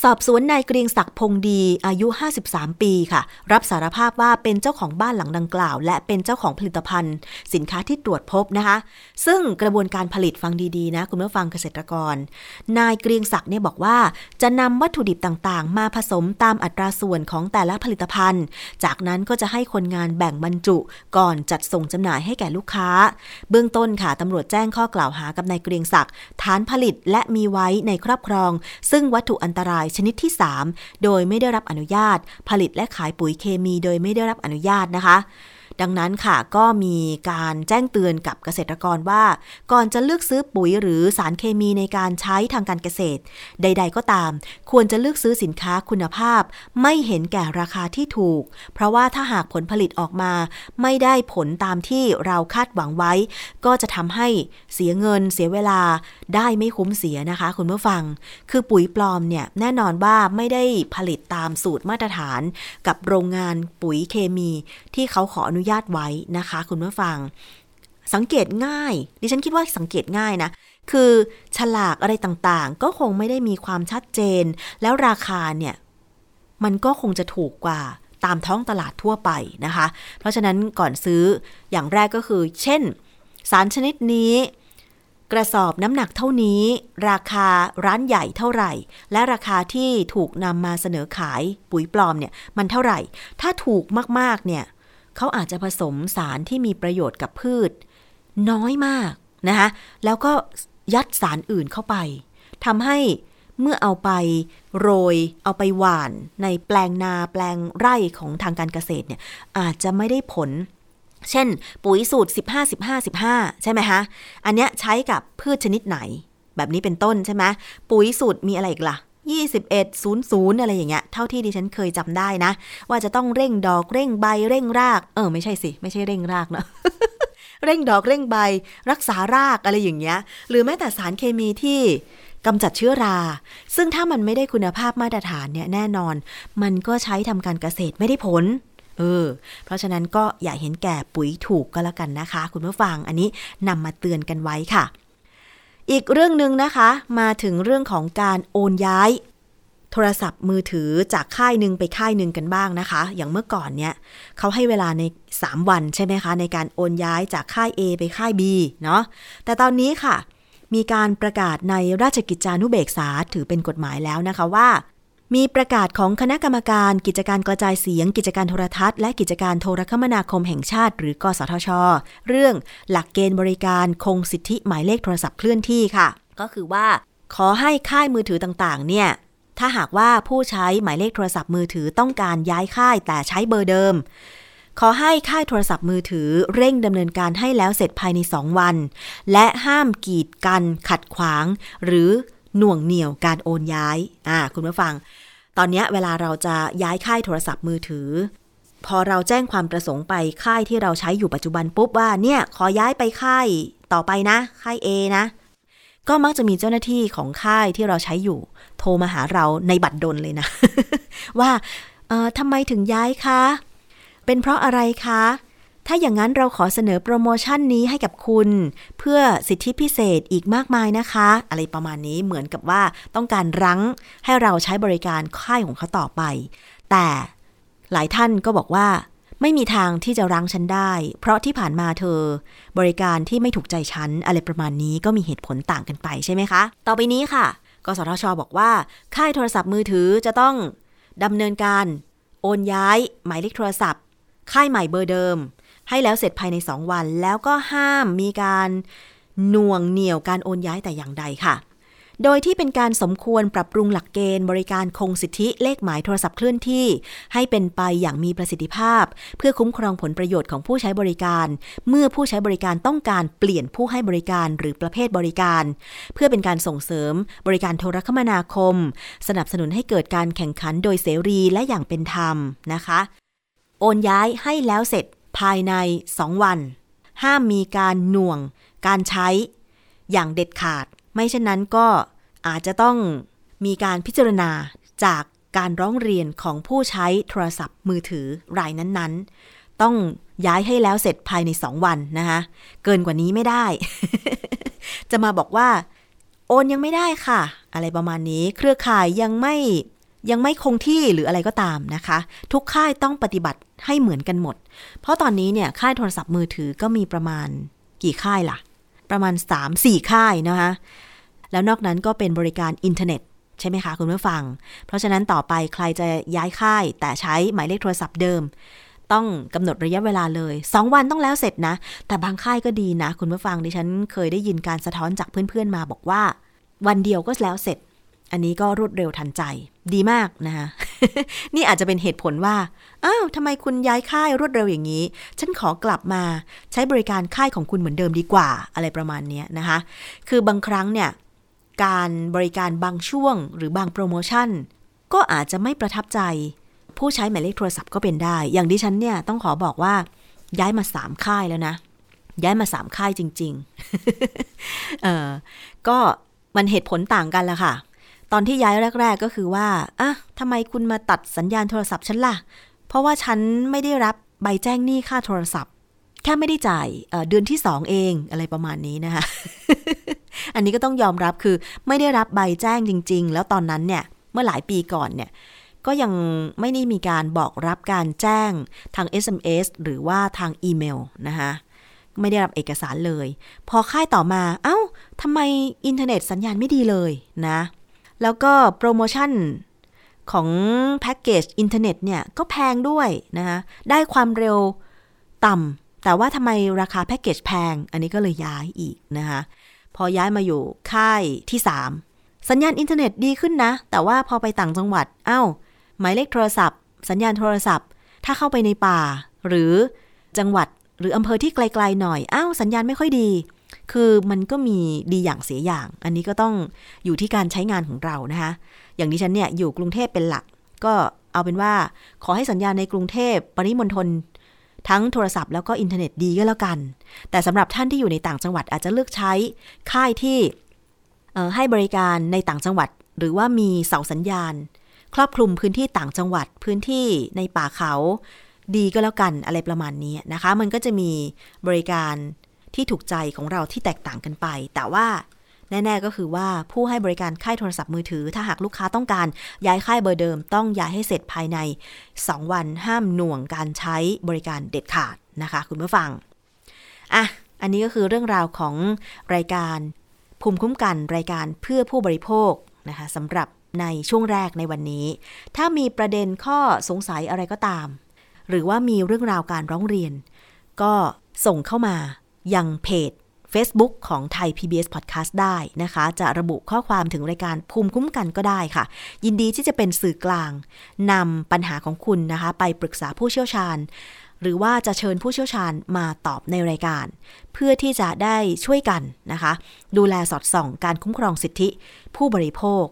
สอบสวนนายเกรียงศักดิ์พงษ์ดีอายุห้าสิบสามปีค่ะรับสารภาพว่าเป็นเจ้าของบ้านหลังดังกล่าวและเป็นเจ้าของผลิตภัณฑ์สินค้าที่ตรวจพบนะคะซึ่งกระบวนการผลิตฟังดีๆนะคุณผู้ฟังเกษตรกรนายเกรียงศักดิ์เนี่ยบอกว่าจะนำวัตถุดิบต่างๆมาผสมตามอัตราส่วนของแต่ละผลิตภัณฑ์จากนั้นก็จะให้คนงานแบ่งบรรจุก่อนจัดส่งจำหน่ายให้แก่ลูกค้าเบื้องต้นค่ะตำรวจแจ้งข้อกล่าวหากับนายเกรียงศักดิ์ฐานผลิตและมีไว้ในครอบครองซึ่งวัตถุอันตรายชนิดที่สามโดยไม่ได้รับอนุญาตผลิตและขายปุ๋ยเคมีโดยไม่ได้รับอนุญาตนะคะดังนั้นค่ะก็มีการแจ้งเตือนกับเกษตรกรว่าก่อนจะเลือกซื้อปุ๋ยหรือสารเคมีในการใช้ทางการเกษตรใดๆก็ตามควรจะเลือกซื้อสินค้าคุณภาพไม่เห็นแก่ราคาที่ถูกเพราะว่าถ้าหากผลผลิตออกมาไม่ได้ผลตามที่เราคาดหวังไว้ก็จะทำให้เสียเงินเสียเวลาได้ไม่คุ้มเสียนะคะคุณผู้ฟังคือปุ๋ยปลอมเนี่ยแน่นอนว่าไม่ได้ผลิตตามสูตรมาตรฐานกับโรงงานปุ๋ยเคมีที่เขาขออนุญาตไว้นะคะคุณผู้ฟังสังเกตง่ายดิฉันคิดว่าสังเกตง่ายนะคือฉลากอะไรต่างๆก็คงไม่ได้มีความชัดเจนแล้วราคาเนี่ยมันก็คงจะถูกกว่าตามท้องตลาดทั่วไปนะคะเพราะฉะนั้นก่อนซื้ออย่างแรกก็คือเช่นสารชนิดนี้กระสอบน้ำหนักเท่านี้ราคาร้านใหญ่เท่าไหร่และราคาที่ถูกนำมาเสนอขายปุ๋ยปลอมเนี่ยมันเท่าไหร่ถ้าถูกมากๆเนี่ยเขาอาจจะผสมสารที่มีประโยชน์กับพืชน้อยมากนะคะแล้วก็ยัดสารอื่นเข้าไปทำให้เมื่อเอาไปโรยเอาไปหว่านในแปลงนาแปลงไร่ของทางการเกษตรเนี่ยอาจจะไม่ได้ผลเช่นปุ๋ยสูตรสิบห้า สิบห้า สิบห้าใช่ไหมคะอันเนี้ยใช้กับพืชชนิดไหนแบบนี้เป็นต้นใช่ไหมปุ๋ยสูตรมีอะไรอีกล่ะ ยี่สิบเอ็ด ศูนย์ ศูนย์อะไรอย่างเงี้ยเท่าที่ดิฉันเคยจำได้นะว่าจะต้องเร่งดอกเร่งใบเร่งรากเออไม่ใช่สิไม่ใช่เร่งรากเนาะ เร่งดอกเร่งใบรักษารากอะไรอย่างเงี้ยหรือแม้แต่สารเคมีที่กำจัดเชื้อราซึ่งถ้ามันไม่ได้คุณภาพมาตรฐานเนี่ยแน่นอนมันก็ใช้ทำการเกษตรไม่ได้ผลเออเพราะฉะนั้นก็อย่าเห็นแก่ปุ๋ยถูกก็แล้วกันนะคะคุณผู้ฟังอันนี้นำมาเตือนกันไว้ค่ะอีกเรื่องนึงนะคะมาถึงเรื่องของการโอนย้ายโทรศัพท์มือถือจากค่ายนึงไปค่ายนึงกันบ้างนะคะอย่างเมื่อก่อนเนี่ยเขาให้เวลาในสามวันใช่ไหมคะในการโอนย้ายจากค่าย A ไปค่าย B เนาะแต่ตอนนี้ค่ะมีการประกาศในราชกิจจานุเบกษาถือเป็นกฎหมายแล้วนะคะว่ามีประกาศของคณะกรรมการกิจการกระจายเสียงกิจการโทรทัศน์และกิจการโทรคมนาคมแห่งชาติหรือกสทช.เรื่องหลักเกณฑ์บริการคงสิทธิหมายเลขโทรศัพท์เคลื่อนที่ค่ะก็คือว่าขอให้ค่ายมือถือต่างๆเนี่ยถ้าหากว่าผู้ใช้หมายเลขโทรศัพท์มือถือต้องการย้ายค่ายแต่ใช้เบอร์เดิมขอให้ค่ายโทรศัพท์มือถือเร่งดำเนินการให้แล้วเสร็จภายในสองวันและห้ามกีดกันขัดขวางหรือหน่วงเหนี่ยวการโอนย้ายอ่าคุณผู้ฟังตอนนี้เวลาเราจะย้ายค่ายโทรศัพท์มือถือพอเราแจ้งความประสงค์ไปค่ายที่เราใช้อยู่ปัจจุบันปุ๊บว่าเนี่ยขอย้ายไปค่ายต่อไปนะค่าย A นะก็มักจะมีเจ้าหน้าที่ของค่ายที่เราใช้อยู่โทรมาหาเราในบัดดลเลยนะ ว่าเอ่อทำไมถึงย้ายคะเป็นเพราะอะไรคะถ้าอย่างนั้นเราขอเสนอโปรโมชั่นนี้ให้กับคุณเพื่อสิทธิพิเศษอีกมากมายนะคะอะไรประมาณนี้เหมือนกับว่าต้องการรั้งให้เราใช้บริการค่ายของเขาต่อไปแต่หลายท่านก็บอกว่าไม่มีทางที่จะรั้งฉันได้เพราะที่ผ่านมาเธอบริการที่ไม่ถูกใจฉันอะไรประมาณนี้ก็มีเหตุผลต่างกันไปใช่ไหมคะต่อไปนี้ค่ะกสทช.บอกว่าค่ายโทรศัพท์มือถือจะต้องดำเนินการโอนย้ายหมายเลขโทรศัพท์ค่ายใหม่เบอร์เดิมให้แล้วเสร็จภายในสองวันแล้วก็ห้ามมีการหน่วงเหนี่ยวการโอนย้ายแต่อย่างใดค่ะโดยที่เป็นการสมควรปรับปรุงหลักเกณฑ์บริการคงสิทธิเลขหมายโทรศัพท์เคลื่อนที่ให้เป็นไปอย่างมีประสิทธิภาพเพื่อคุ้มครองผลประโยชน์ของผู้ใช้บริการเมื่อผู้ใช้บริการต้องการเปลี่ยนผู้ให้บริการหรือประเภทบริการเพื่อเป็นการส่งเสริมบริการโทรคมนาคมสนับสนุนให้เกิดการแข่งขันโดยเสรีและอย่างเป็นธรรมนะคะโอนย้ายให้แล้วเสร็จภายในสองวันห้ามมีการหน่วงการใช้อย่างเด็ดขาดไม่เช่นนั้นก็อาจจะต้องมีการพิจารณาจากการร้องเรียนของผู้ใช้โทรศัพท์มือถือรายนั้นๆต้องย้ายให้แล้วเสร็จภายในสองวันนะคะเกินกว่านี้ไม่ได้ จะมาบอกว่าโอนยังไม่ได้ค่ะอะไรประมาณนี้เครือข่ายยังไม่ยังไม่คงที่หรืออะไรก็ตามนะคะทุกค่ายต้องปฏิบัติให้เหมือนกันหมดเพราะตอนนี้เนี่ยค่ายโทรศัพท์มือถือก็มีประมาณกี่ค่ายล่ะประมาณ สามถึงสี่ ค่ายนะคะแล้วนอกนั้นก็เป็นบริการอินเทอร์เน็ตใช่ไหมคะคุณผู้ฟังเพราะฉะนั้นต่อไปใครจะย้ายค่ายแต่ใช้หมายเลขโทรศัพท์เดิมต้องกำหนดระยะเวลาเลยสองวันต้องแล้วเสร็จนะแต่บางค่ายก็ดีนะคุณผู้ฟังดิฉันเคยได้ยินการสะท้อนจากเพื่อนๆมาบอกว่าวันเดียวก็แล้วเสร็จอันนี้ก็รวดเร็วทันใจดีมากนะคะ นี่อาจจะเป็นเหตุผลว่าอ้าวทำไมคุณย้ายค่ายรวดเร็วอย่างนี้ฉันขอกลับมาใช้บริการค่ายของคุณเหมือนเดิมดีกว่าอะไรประมาณนี้นะคะคือบางครั้งเนี่ยการบริการบางช่วงหรือบางโปรโมชั่นก็อาจจะไม่ประทับใจผู้ใช้หมายเลขโทรศัพท์ก็เป็นได้อย่างดิฉันเนี่ยต้องขอบอกว่าย้ายมาสามค่ายแล้วนะย้ายมาสามค่ายจริงๆ เอ่อก็มันเหตุผลต่างกันละค่ะตอนที่ย้ายแรกๆก็คือว่าอ่ะทำไมคุณมาตัดสัญญาณโทรศัพท์ฉันล่ะเพราะว่าฉันไม่ได้รับใบแจ้งหนี้ค่าโทรศัพท์แค่ไม่ได้จ่ายเอ่อเดือนที่สองเองอะไรประมาณนี้นะคะ อันนี้ก็ต้องยอมรับคือไม่ได้รับใบแจ้งจริงๆแล้วตอนนั้นเนี่ยเมื่อหลายปีก่อนเนี่ยก็ยังไม่ได้มีการบอกรับการแจ้งทาง เอส เอ็ม เอส หรือว่าทางอีเมลนะคะไม่ได้รับเอกสารเลยพอค่ายต่อมาเอ้าทำไมอินเทอร์เน็ตสัญญาณไม่ดีเลยนะแล้วก็โปรโมชั่นของแพ็กเกจอินเทอร์เน็ตเนี่ยก็แพงด้วยนะคะได้ความเร็วต่ำแต่ว่าทำไมราคาแพ็กเกจแพงอันนี้ก็เลยย้ายอีกนะคะพอย้ายมาอยู่ค่ายที่สามสัญญาณอินเทอร์เน็ตดีขึ้นนะแต่ว่าพอไปต่างจังหวัดเอ้าหมายเลขโทรศัพท์สัญญาณโทรศัพท์ถ้าเข้าไปในป่าหรือจังหวัดหรืออำเภอที่ไกลๆหน่อยเอ้าสัญญาณไม่ค่อยดี คือมันก็มีดีอย่างเสียอย่างอันนี้ก็ต้องอยู่ที่การใช้งานของเรานะคะอย่างดิฉันเนี่ยอยู่กรุงเทพเป็นหลักก็เอาเป็นว่าขอให้สัญญาณในกรุงเทพปริมณฑลทั้งโทรศัพท์แล้วก็อินเทอร์เน็ตดีก็แล้วกันแต่สำหรับท่านที่อยู่ในต่างจังหวัดอาจจะเลือกใช้ค่ายที่ให้บริการในต่างจังหวัดหรือว่ามีเสาสัญญาณครอบคลุมพื้นที่ต่างจังหวัดพื้นที่ในป่าเขาดีก็แล้วกันอะไรประมาณนี้นะคะมันก็จะมีบริการที่ถูกใจของเราที่แตกต่างกันไปแต่ว่าแน่ๆก็คือว่าผู้ให้บริการค่ายโทรศัพท์มือถือถ้าหากลูกค้าต้องการย้ายค่ายเบอร์เดิมต้องย้ายให้เสร็จภายในสองวันห้ามหน่วงการใช้บริการเด็ดขาดนะคะคุณผู้ฟังอ่ะอันนี้ก็คือเรื่องราวของรายการภูมิคุ้มกันรายการเพื่อผู้บริโภคนะคะสำหรับในช่วงแรกในวันนี้ถ้ามีประเด็นข้อสงสัยอะไรก็ตามหรือว่ามีเรื่องราวการร้องเรียนก็ส่งเข้ามายังเพจ Facebook ของไทย พี บี เอส Podcast ได้นะคะจะระบุข้อความถึงรายการภูมิคุ้มกันก็ได้ค่ะยินดีที่จะเป็นสื่อกลางนำปัญหาของคุณนะคะไปปรึกษาผู้เชี่ยวชาญหรือว่าจะเชิญผู้เชี่ยวชาญมาตอบในรายการเพื่อที่จะได้ช่วยกันนะคะดูแลสอดส่องการคุ้มครองสิทธิผู้บริโภค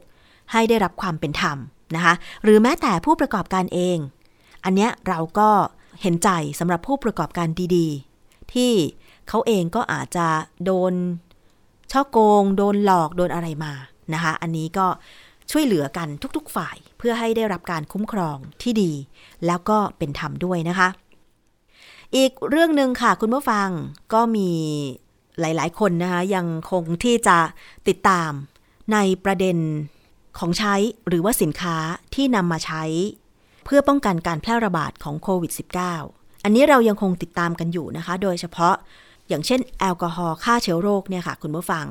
ให้ได้รับความเป็นธรรมนะคะหรือแม้แต่ผู้ประกอบการเองอันเนี้ยเราก็เห็นใจสำหรับผู้ประกอบการดีๆที่เขาเองก็อาจจะโดนฉ้อโกงโดนหลอกโดนอะไรมานะคะอันนี้ก็ช่วยเหลือกันทุกๆฝ่ายเพื่อให้ได้รับการคุ้มครองที่ดีแล้วก็เป็นธรรมด้วยนะคะอีกเรื่องนึงค่ะคุณผู้ฟังก็มีหลายๆคนนะคะยังคงที่จะติดตามในประเด็นของใช้หรือว่าสินค้าที่นำมาใช้เพื่อป้องกันการแพร่ระบาดของโควิด สิบเก้า อันนี้เรายังคงติดตามกันอยู่นะคะโดยเฉพาะอย่างเช่นแอลกอฮอล์ฆ่าเชื้อโรคเนี่ยค่ะคุณผู้ฟัง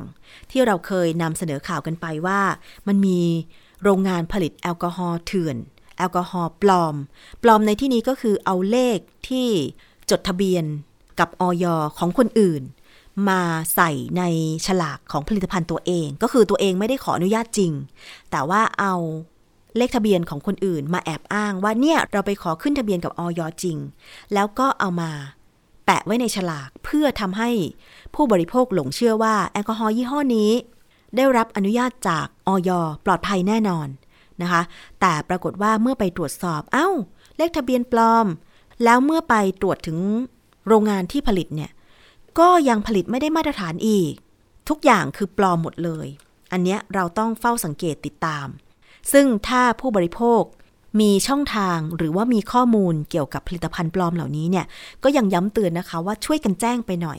ที่เราเคยนำเสนอข่าวกันไปว่ามันมีโรงงานผลิตแอลกอฮอล์เถื่อนแอลกอฮอล์ปลอมปลอมในที่นี้ก็คือเอาเลขที่จดทะเบียนกับอย.ของคนอื่นมาใส่ในฉลากของผลิตภัณฑ์ตัวเองก็คือตัวเองไม่ได้ขออนุญาตจริงแต่ว่าเอาเลขทะเบียนของคนอื่นมาแอบอ้างว่าเนี่ยเราไปขอขึ้นทะเบียนกับอย.จริงแล้วก็เอามาแปะไว้ในฉลากเพื่อทำให้ผู้บริโภคหลงเชื่อว่าแอลกอฮอล์ยี่ห้อนี้ได้รับอนุญาตจากอย.ปลอดภัยแน่นอนนะคะแต่ปรากฏว่าเมื่อไปตรวจสอบเอ้าเลขทะเบียนปลอมแล้วเมื่อไปตรวจถึงโรงงานที่ผลิตเนี่ยก็ยังผลิตไม่ได้มาตรฐานอีกทุกอย่างคือปลอมหมดเลยอันเนี้ยเราต้องเฝ้าสังเกตติดตามซึ่งถ้าผู้บริโภคมีช่องทางหรือว่ามีข้อมูลเกี่ยวกับผลิตภัณฑ์ปลอมเหล่านี้เนี่ยก็ยังย้ำเตือนนะคะว่าช่วยกันแจ้งไปหน่อย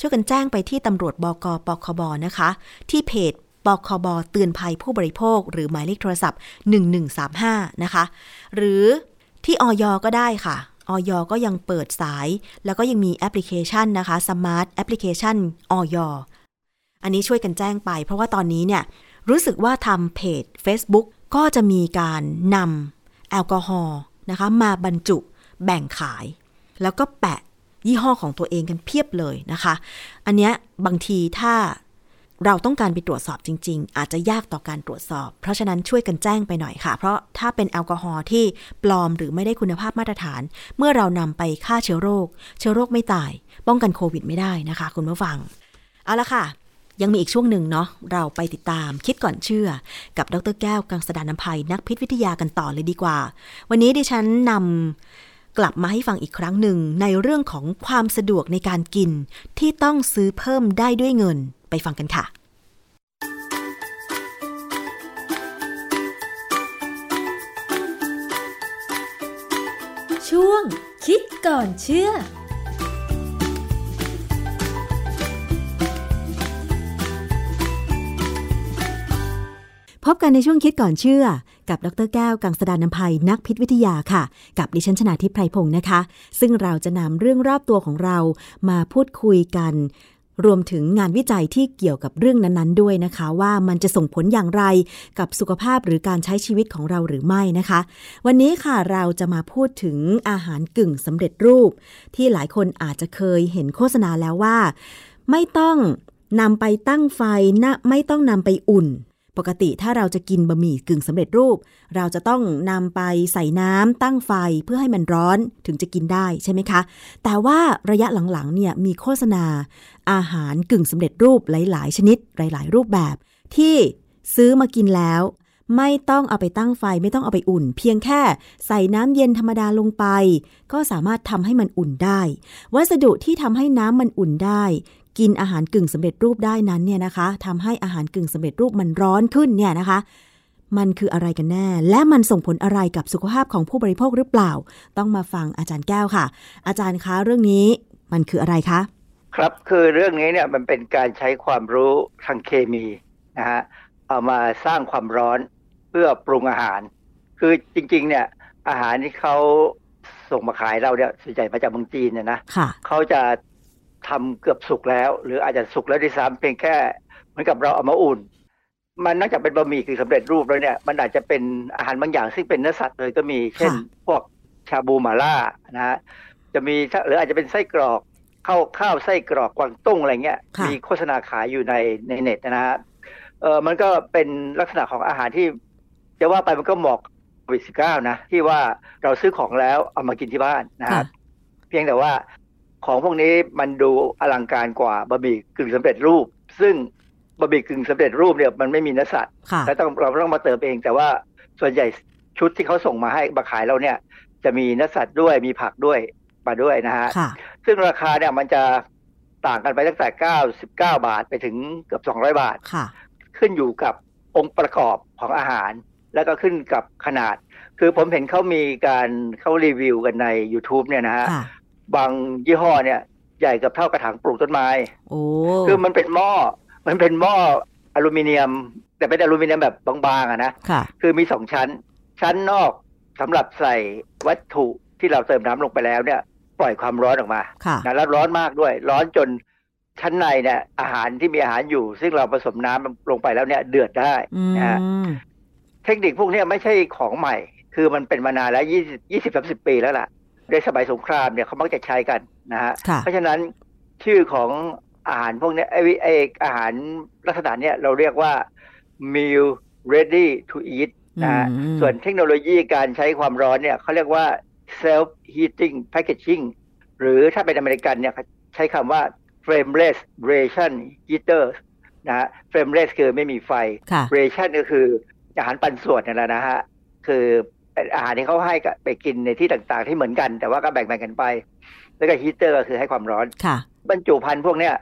ช่วยกันแจ้งไปที่ตำรวจบก.ปคบ.นะคะที่เพจปคบ.เตือนภัยผู้บริโภคหรือหมายเลขโทรศัพท์หนึ่งหนึ่งสามห้านะคะหรือที่อย.ก็ได้ค่ะอย.ก็ยังเปิดสายแล้วก็ยังมีแอปพลิเคชันนะคะสมาร์ทแอปพลิเคชันอย.อันนี้ช่วยกันแจ้งไปเพราะว่าตอนนี้เนี่ยรู้สึกว่าทำเพจ Facebook ก็จะมีการนำแอลกอฮอล์นะคะมาบรรจุแบ่งขายแล้วก็แปะยี่ห้อของตัวเองกันเพียบเลยนะคะอันเนี้ยบางทีถ้าเราต้องการไปตรวจสอบจริงๆอาจจะยากต่อการตรวจสอบเพราะฉะนั้นช่วยกันแจ้งไปหน่อยค่ะเพราะถ้าเป็นแอลกอฮอล์ที่ปลอมหรือไม่ได้คุณภาพมาตรฐานเมื่อเรานำไปฆ่าเชื้อโรคเชื้อโรคไม่ตายป้องกันโควิดไม่ได้นะคะคุณผู้ฟังเอาละค่ะยังมีอีกช่วงหนึ่งเนาะเราไปติดตามคิดก่อนเชื่อกับดร.แก้วกังสดาลอำไพนักพิษวิทยากันต่อเลยดีกว่าวันนี้ดิฉันนำกลับมาให้ฟังอีกครั้งหนึ่งในเรื่องของความสะดวกในการกินที่ต้องซื้อเพิ่มได้ด้วยเงินไปฟังกันค่ะช่วงคิดก่อนเชื่อพบกันในช่วงคิดก่อนเชื่อกับดร.แก้วกังสดาลอำไพนักพิษวิทยาค่ะกับดิฉันชนาธิปไพพงศ์นะคะซึ่งเราจะนำเรื่องรอบตัวของเรามาพูดคุยกันรวมถึงงานวิจัยที่เกี่ยวกับเรื่องนั้นๆด้วยนะคะว่ามันจะส่งผลอย่างไรกับสุขภาพหรือการใช้ชีวิตของเราหรือไม่นะคะวันนี้ค่ะเราจะมาพูดถึงอาหารกึ่งสำเร็จรูปที่หลายคนอาจจะเคยเห็นโฆษณาแล้วว่าไม่ต้องนำไปตั้งไฟนะไม่ต้องนำไปอุ่น ปกติถ้าเราจะกินบะหมี่กึ่งสำเร็จรูปเราจะต้องนำไปใส่น้ำตั้งไฟเพื่อให้มันร้อนถึงจะกินได้ใช่ไหมคะแต่ว่าระยะหลังๆเนี่ยมีโฆษณาอาหารกึ่งสำเร็จรูปหลายๆชนิดหลายๆรูปแบบที่ซื้อมากินแล้วไม่ต้องเอาไปตั้งไฟไม่ต้องเอาไปอุ่นเพียงแค่ใส่น้ำเย็นธรรมดาลงไปก็สามารถทำให้มันอุ่นได้วัสดุที่ทำให้น้ำมันอุ่นได้กินอาหารกึ่งสำเร็จรูปได้นั้นเนี่ยนะคะทำให้อาหารกึ่งสำเร็จรูปมันร้อนขึ้นเนี่ยนะคะมันคืออะไรกันแน่และมันส่งผลอะไรกับสุขภาพของผู้บริโภคหรือเปล่าต้องมาฟังอาจารย์แก้วค่ะอาจารย์คะเรื่องนี้มันคืออะไรคะครับคือเรื่องนี้เนี่ยมันเป็นการใช้ความรู้ทางเคมีนะฮะเอามาสร้างความร้อนเพื่อปรุงอาหารคือจริงๆเนี่ยอาหารที่เขาส่งมาขายเราเนี่ยส่วนใหญ่มาจากเมืองจีนเนี่ยนะเขาจะทำเกือบสุกแล้วหรืออาจจะสุกแล้วด้วยซ้ำเพียงแค่เหมือนกับเราเอามาอุ่นมันนอกจากเป็นบะหมี่กึ่งสำเร็จรูปแล้วเนี่ยมันอาจจะเป็นอาหารบางอย่างซึ่งเป็นเนื้อสัตว์เลยก็มีเช่นพวกชาบูหม่าล่านะฮะจะมีหรืออาจจะเป็นไส้กรอกข้าวข้าวไส้กรอกกวางตุ้งอะไรเงี้ยมีโฆษณาขายอยู่ในในเน็ตนะฮะเออมันก็เป็นลักษณะของอาหารที่จะว่าไปมันก็เหมาะโควิดสิบเก้านะที่ว่าเราซื้อของแล้วเอามากินที่บ้านนะครับเพียงแต่ว่าของพวกนี้มันดูอลังการกว่าบะหมี่กึ่งสำเร็จรูปซึ่งบะหมี่กึ่งสำเร็จรูปเนี่ยมันไม่มีเนื้อสัตว์แล้วต้องเราต้องมาเติมเองแต่ว่าส่วนใหญ่ชุดที่เขาส่งมาให้มาขายเราเนี่ยจะมีเนื้อสัตว์ด้วยมีผักด้วยมาด้วยนะฮะซึ่งราคาเนี่ยมันจะต่างกันไปตั้งแต่เก้าสิบเก้าบาทไปถึงเกือบสองร้อยบาทขึ้นอยู่กับองค์ประกอบของอาหารแล้วก็ขึ้นกับขนาดคือผมเห็นเขามีการเขารีวิวกันใน YouTube เนี่ยนะฮะบางยี่ห้อเนี่ยใหญ่กับเท่ากระถางปลูกต้นไม้คือมันเป็นหม้อมันเป็นหม้ออลูมิเนียมแต่เป็นอลูมิเนียมแบบบางๆอะนะคือมีสองชั้นชั้นนอกสำหรับใส่วัตถุที่เราเติมน้ำลงไปแล้วเนี่ยปล่อยความร้อนออกมานะแล้วร้อนมากด้วยร้อนจนชั้นในเนี่ยอาหารที่มีอาหารอยู่ซึ่งเราผสมน้ำลงไปแล้วเนี่ยเดือดได้นะฮะเทคนิคพวกนี้ไม่ใช่ของใหม่คือมันเป็นมานานแล้วยี่สิบ สามสิบปีแล้วล่ะในสมัยสงครามเนี่ยเขามักจะใช้กันนะฮะเพราะฉะนั้นชื่อของอาหารพวกนี้ไอ้ไอ้อาหารลักษณะเนี้ยเราเรียกว่า meal ready to eat นะฮะส่วนเทคโนโลยีการใช้ความร้อนเนี่ยเขาเรียกว่า self heating packaging หรือถ้าเป็นอเมริกันเนี่ยใช้คำว่า flameless ration heater นะฮะ flameless คือไม่มีไฟ ration ก็คืออาหารปันส่วนนั่นแหละนะฮะคืออาหารที่เขาให้ไปกินในที่ต่างๆที่เหมือนกันแต่ว่าก็แบ่งๆกันไปแล้วก็ฮีเตอร์ก็คือให้ความร้อนบรรจุภัณฑ์พวกเนี้ย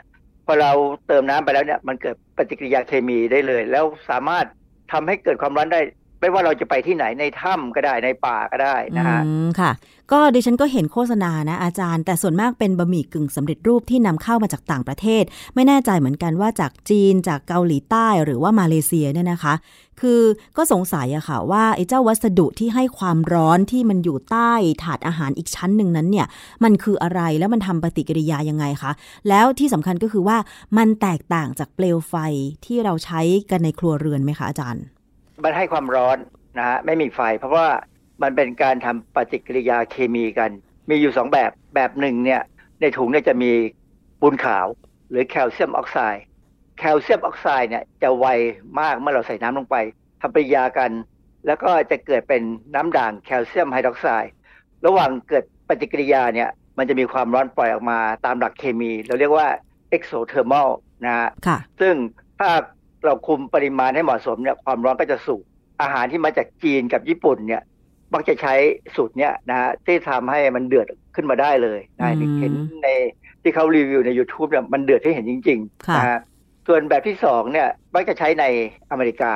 พอเราเติมน้ำไปแล้วเนี่ยมันเกิดปฏิกิริยาเคมีได้เลยแล้วสามารถทำให้เกิดความร้อนได้ไม่ว่าเราจะไปที่ไหนในถ้ำก็ได้ในป่าก็ได้นะฮะค่ะก็ดิฉันก็เห็นโฆษณานะอาจารย์แต่ส่วนมากเป็นบะหมี่กึ่งสำเร็จรูปที่นำเข้ามาจากต่างประเทศไม่แน่ใจเหมือนกันว่าจากจีนจากเกาหลีใต้หรือว่ามาเลเซียเนี่ยนะคะคือก็สงสัยอะค่ะว่าไอ้เจ้าวัสดุที่ให้ความร้อนที่มันอยู่ใต้ถาดอาหารอีกชั้นหนึ่งนั้นเนี่ยมันคืออะไรแล้วมันทำปฏิกิริยายังไงคะแล้วที่สำคัญก็คือว่ามันแตกต่างจากเปลวไฟที่เราใช้กันในครัวเรือนไหมคะอาจารย์มันให้ความร้อนนะฮะไม่มีไฟเพราะว่ามันเป็นการทำปฏิกิริยาเคมีกันมีอยู่สองแบบแบบหนึ่งเนี่ยในถุงเนี่ยจะมีปูนขาวหรือแคลเซียมออกไซด์แคลเซียมออกไซด์เนี่ยจะไวมากเมื่อเราใส่น้ำลงไปทำปฏิกิริยากันแล้วก็จะเกิดเป็นน้ำด่างแคลเซียมไฮดรอกไซด์ระหว่างเกิดปฏิกิริยาเนี่ยมันจะมีความร้อนปล่อยออกมาตามหลักเคมีเราเรียกว่าเอ็กโซเทอร์มอลนะฮะซึ่งถ้าเราคุมปริมาณให้เหมาะสมเนี่ยความร้อนก็จะสูงอาหารที่มาจากจีนกับญี่ปุ่นเนี่ยมักจะใช้สูตรเนี้ยนะฮะที่ทำให้มันเดือดขึ้นมาได้เลยนะเห็นในที่เขารีวิวใน YouTube เนี่ยมันเดือดที่เห็นจริงๆนะฮะส่วนแบบที่สองเนี่ยมักจะใช้ในอเมริกา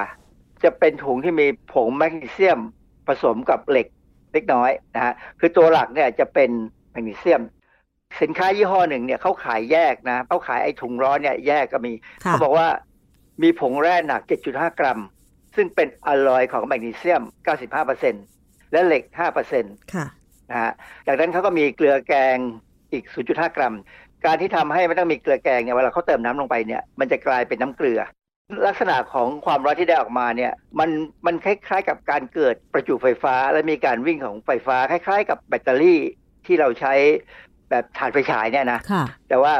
จะเป็นถุงที่มีผงแมกนีเซียมผสมกับเหล็กเล็กน้อยนะฮะคือตัวหลักเนี่ยจะเป็นแมกนีเซียมสินค้ายี่ห้อหนึ่งเนี่ยเขาขายแยกนะเขาขายไอ้ถุงร้อนเนี่ยแยกก็มีเขาบอกว่ามีผงแร่หนัก เจ็ดจุดห้ากรัมซึ่งเป็นอลอยของแมกนีเซียม เก้าสิบห้าเปอร์เซ็นต์ และเหล็ก ห้าเปอร์เซ็นต์ ค่ะนะฮะจากนั้นเขาก็มีเกลือแกงอีก ศูนย์จุดห้ากรัมการที่ทำให้ไม่ต้องมีเกลือแกงเนี่ยเวลาเขาเติมน้ำลงไปเนี่ยมันจะกลายเป็นน้ำเกลือลักษณะของความร้อนที่ได้ออกมาเนี่ยมันมันคล้ายๆกับการเกิดประจุไฟฟ้าและมีการวิ่งของไฟฟ้าคล้ายๆกับแบตเตอรี่ที่เราใช้แบบถ่านไฟฉายเนี่ยนะแต่ว่า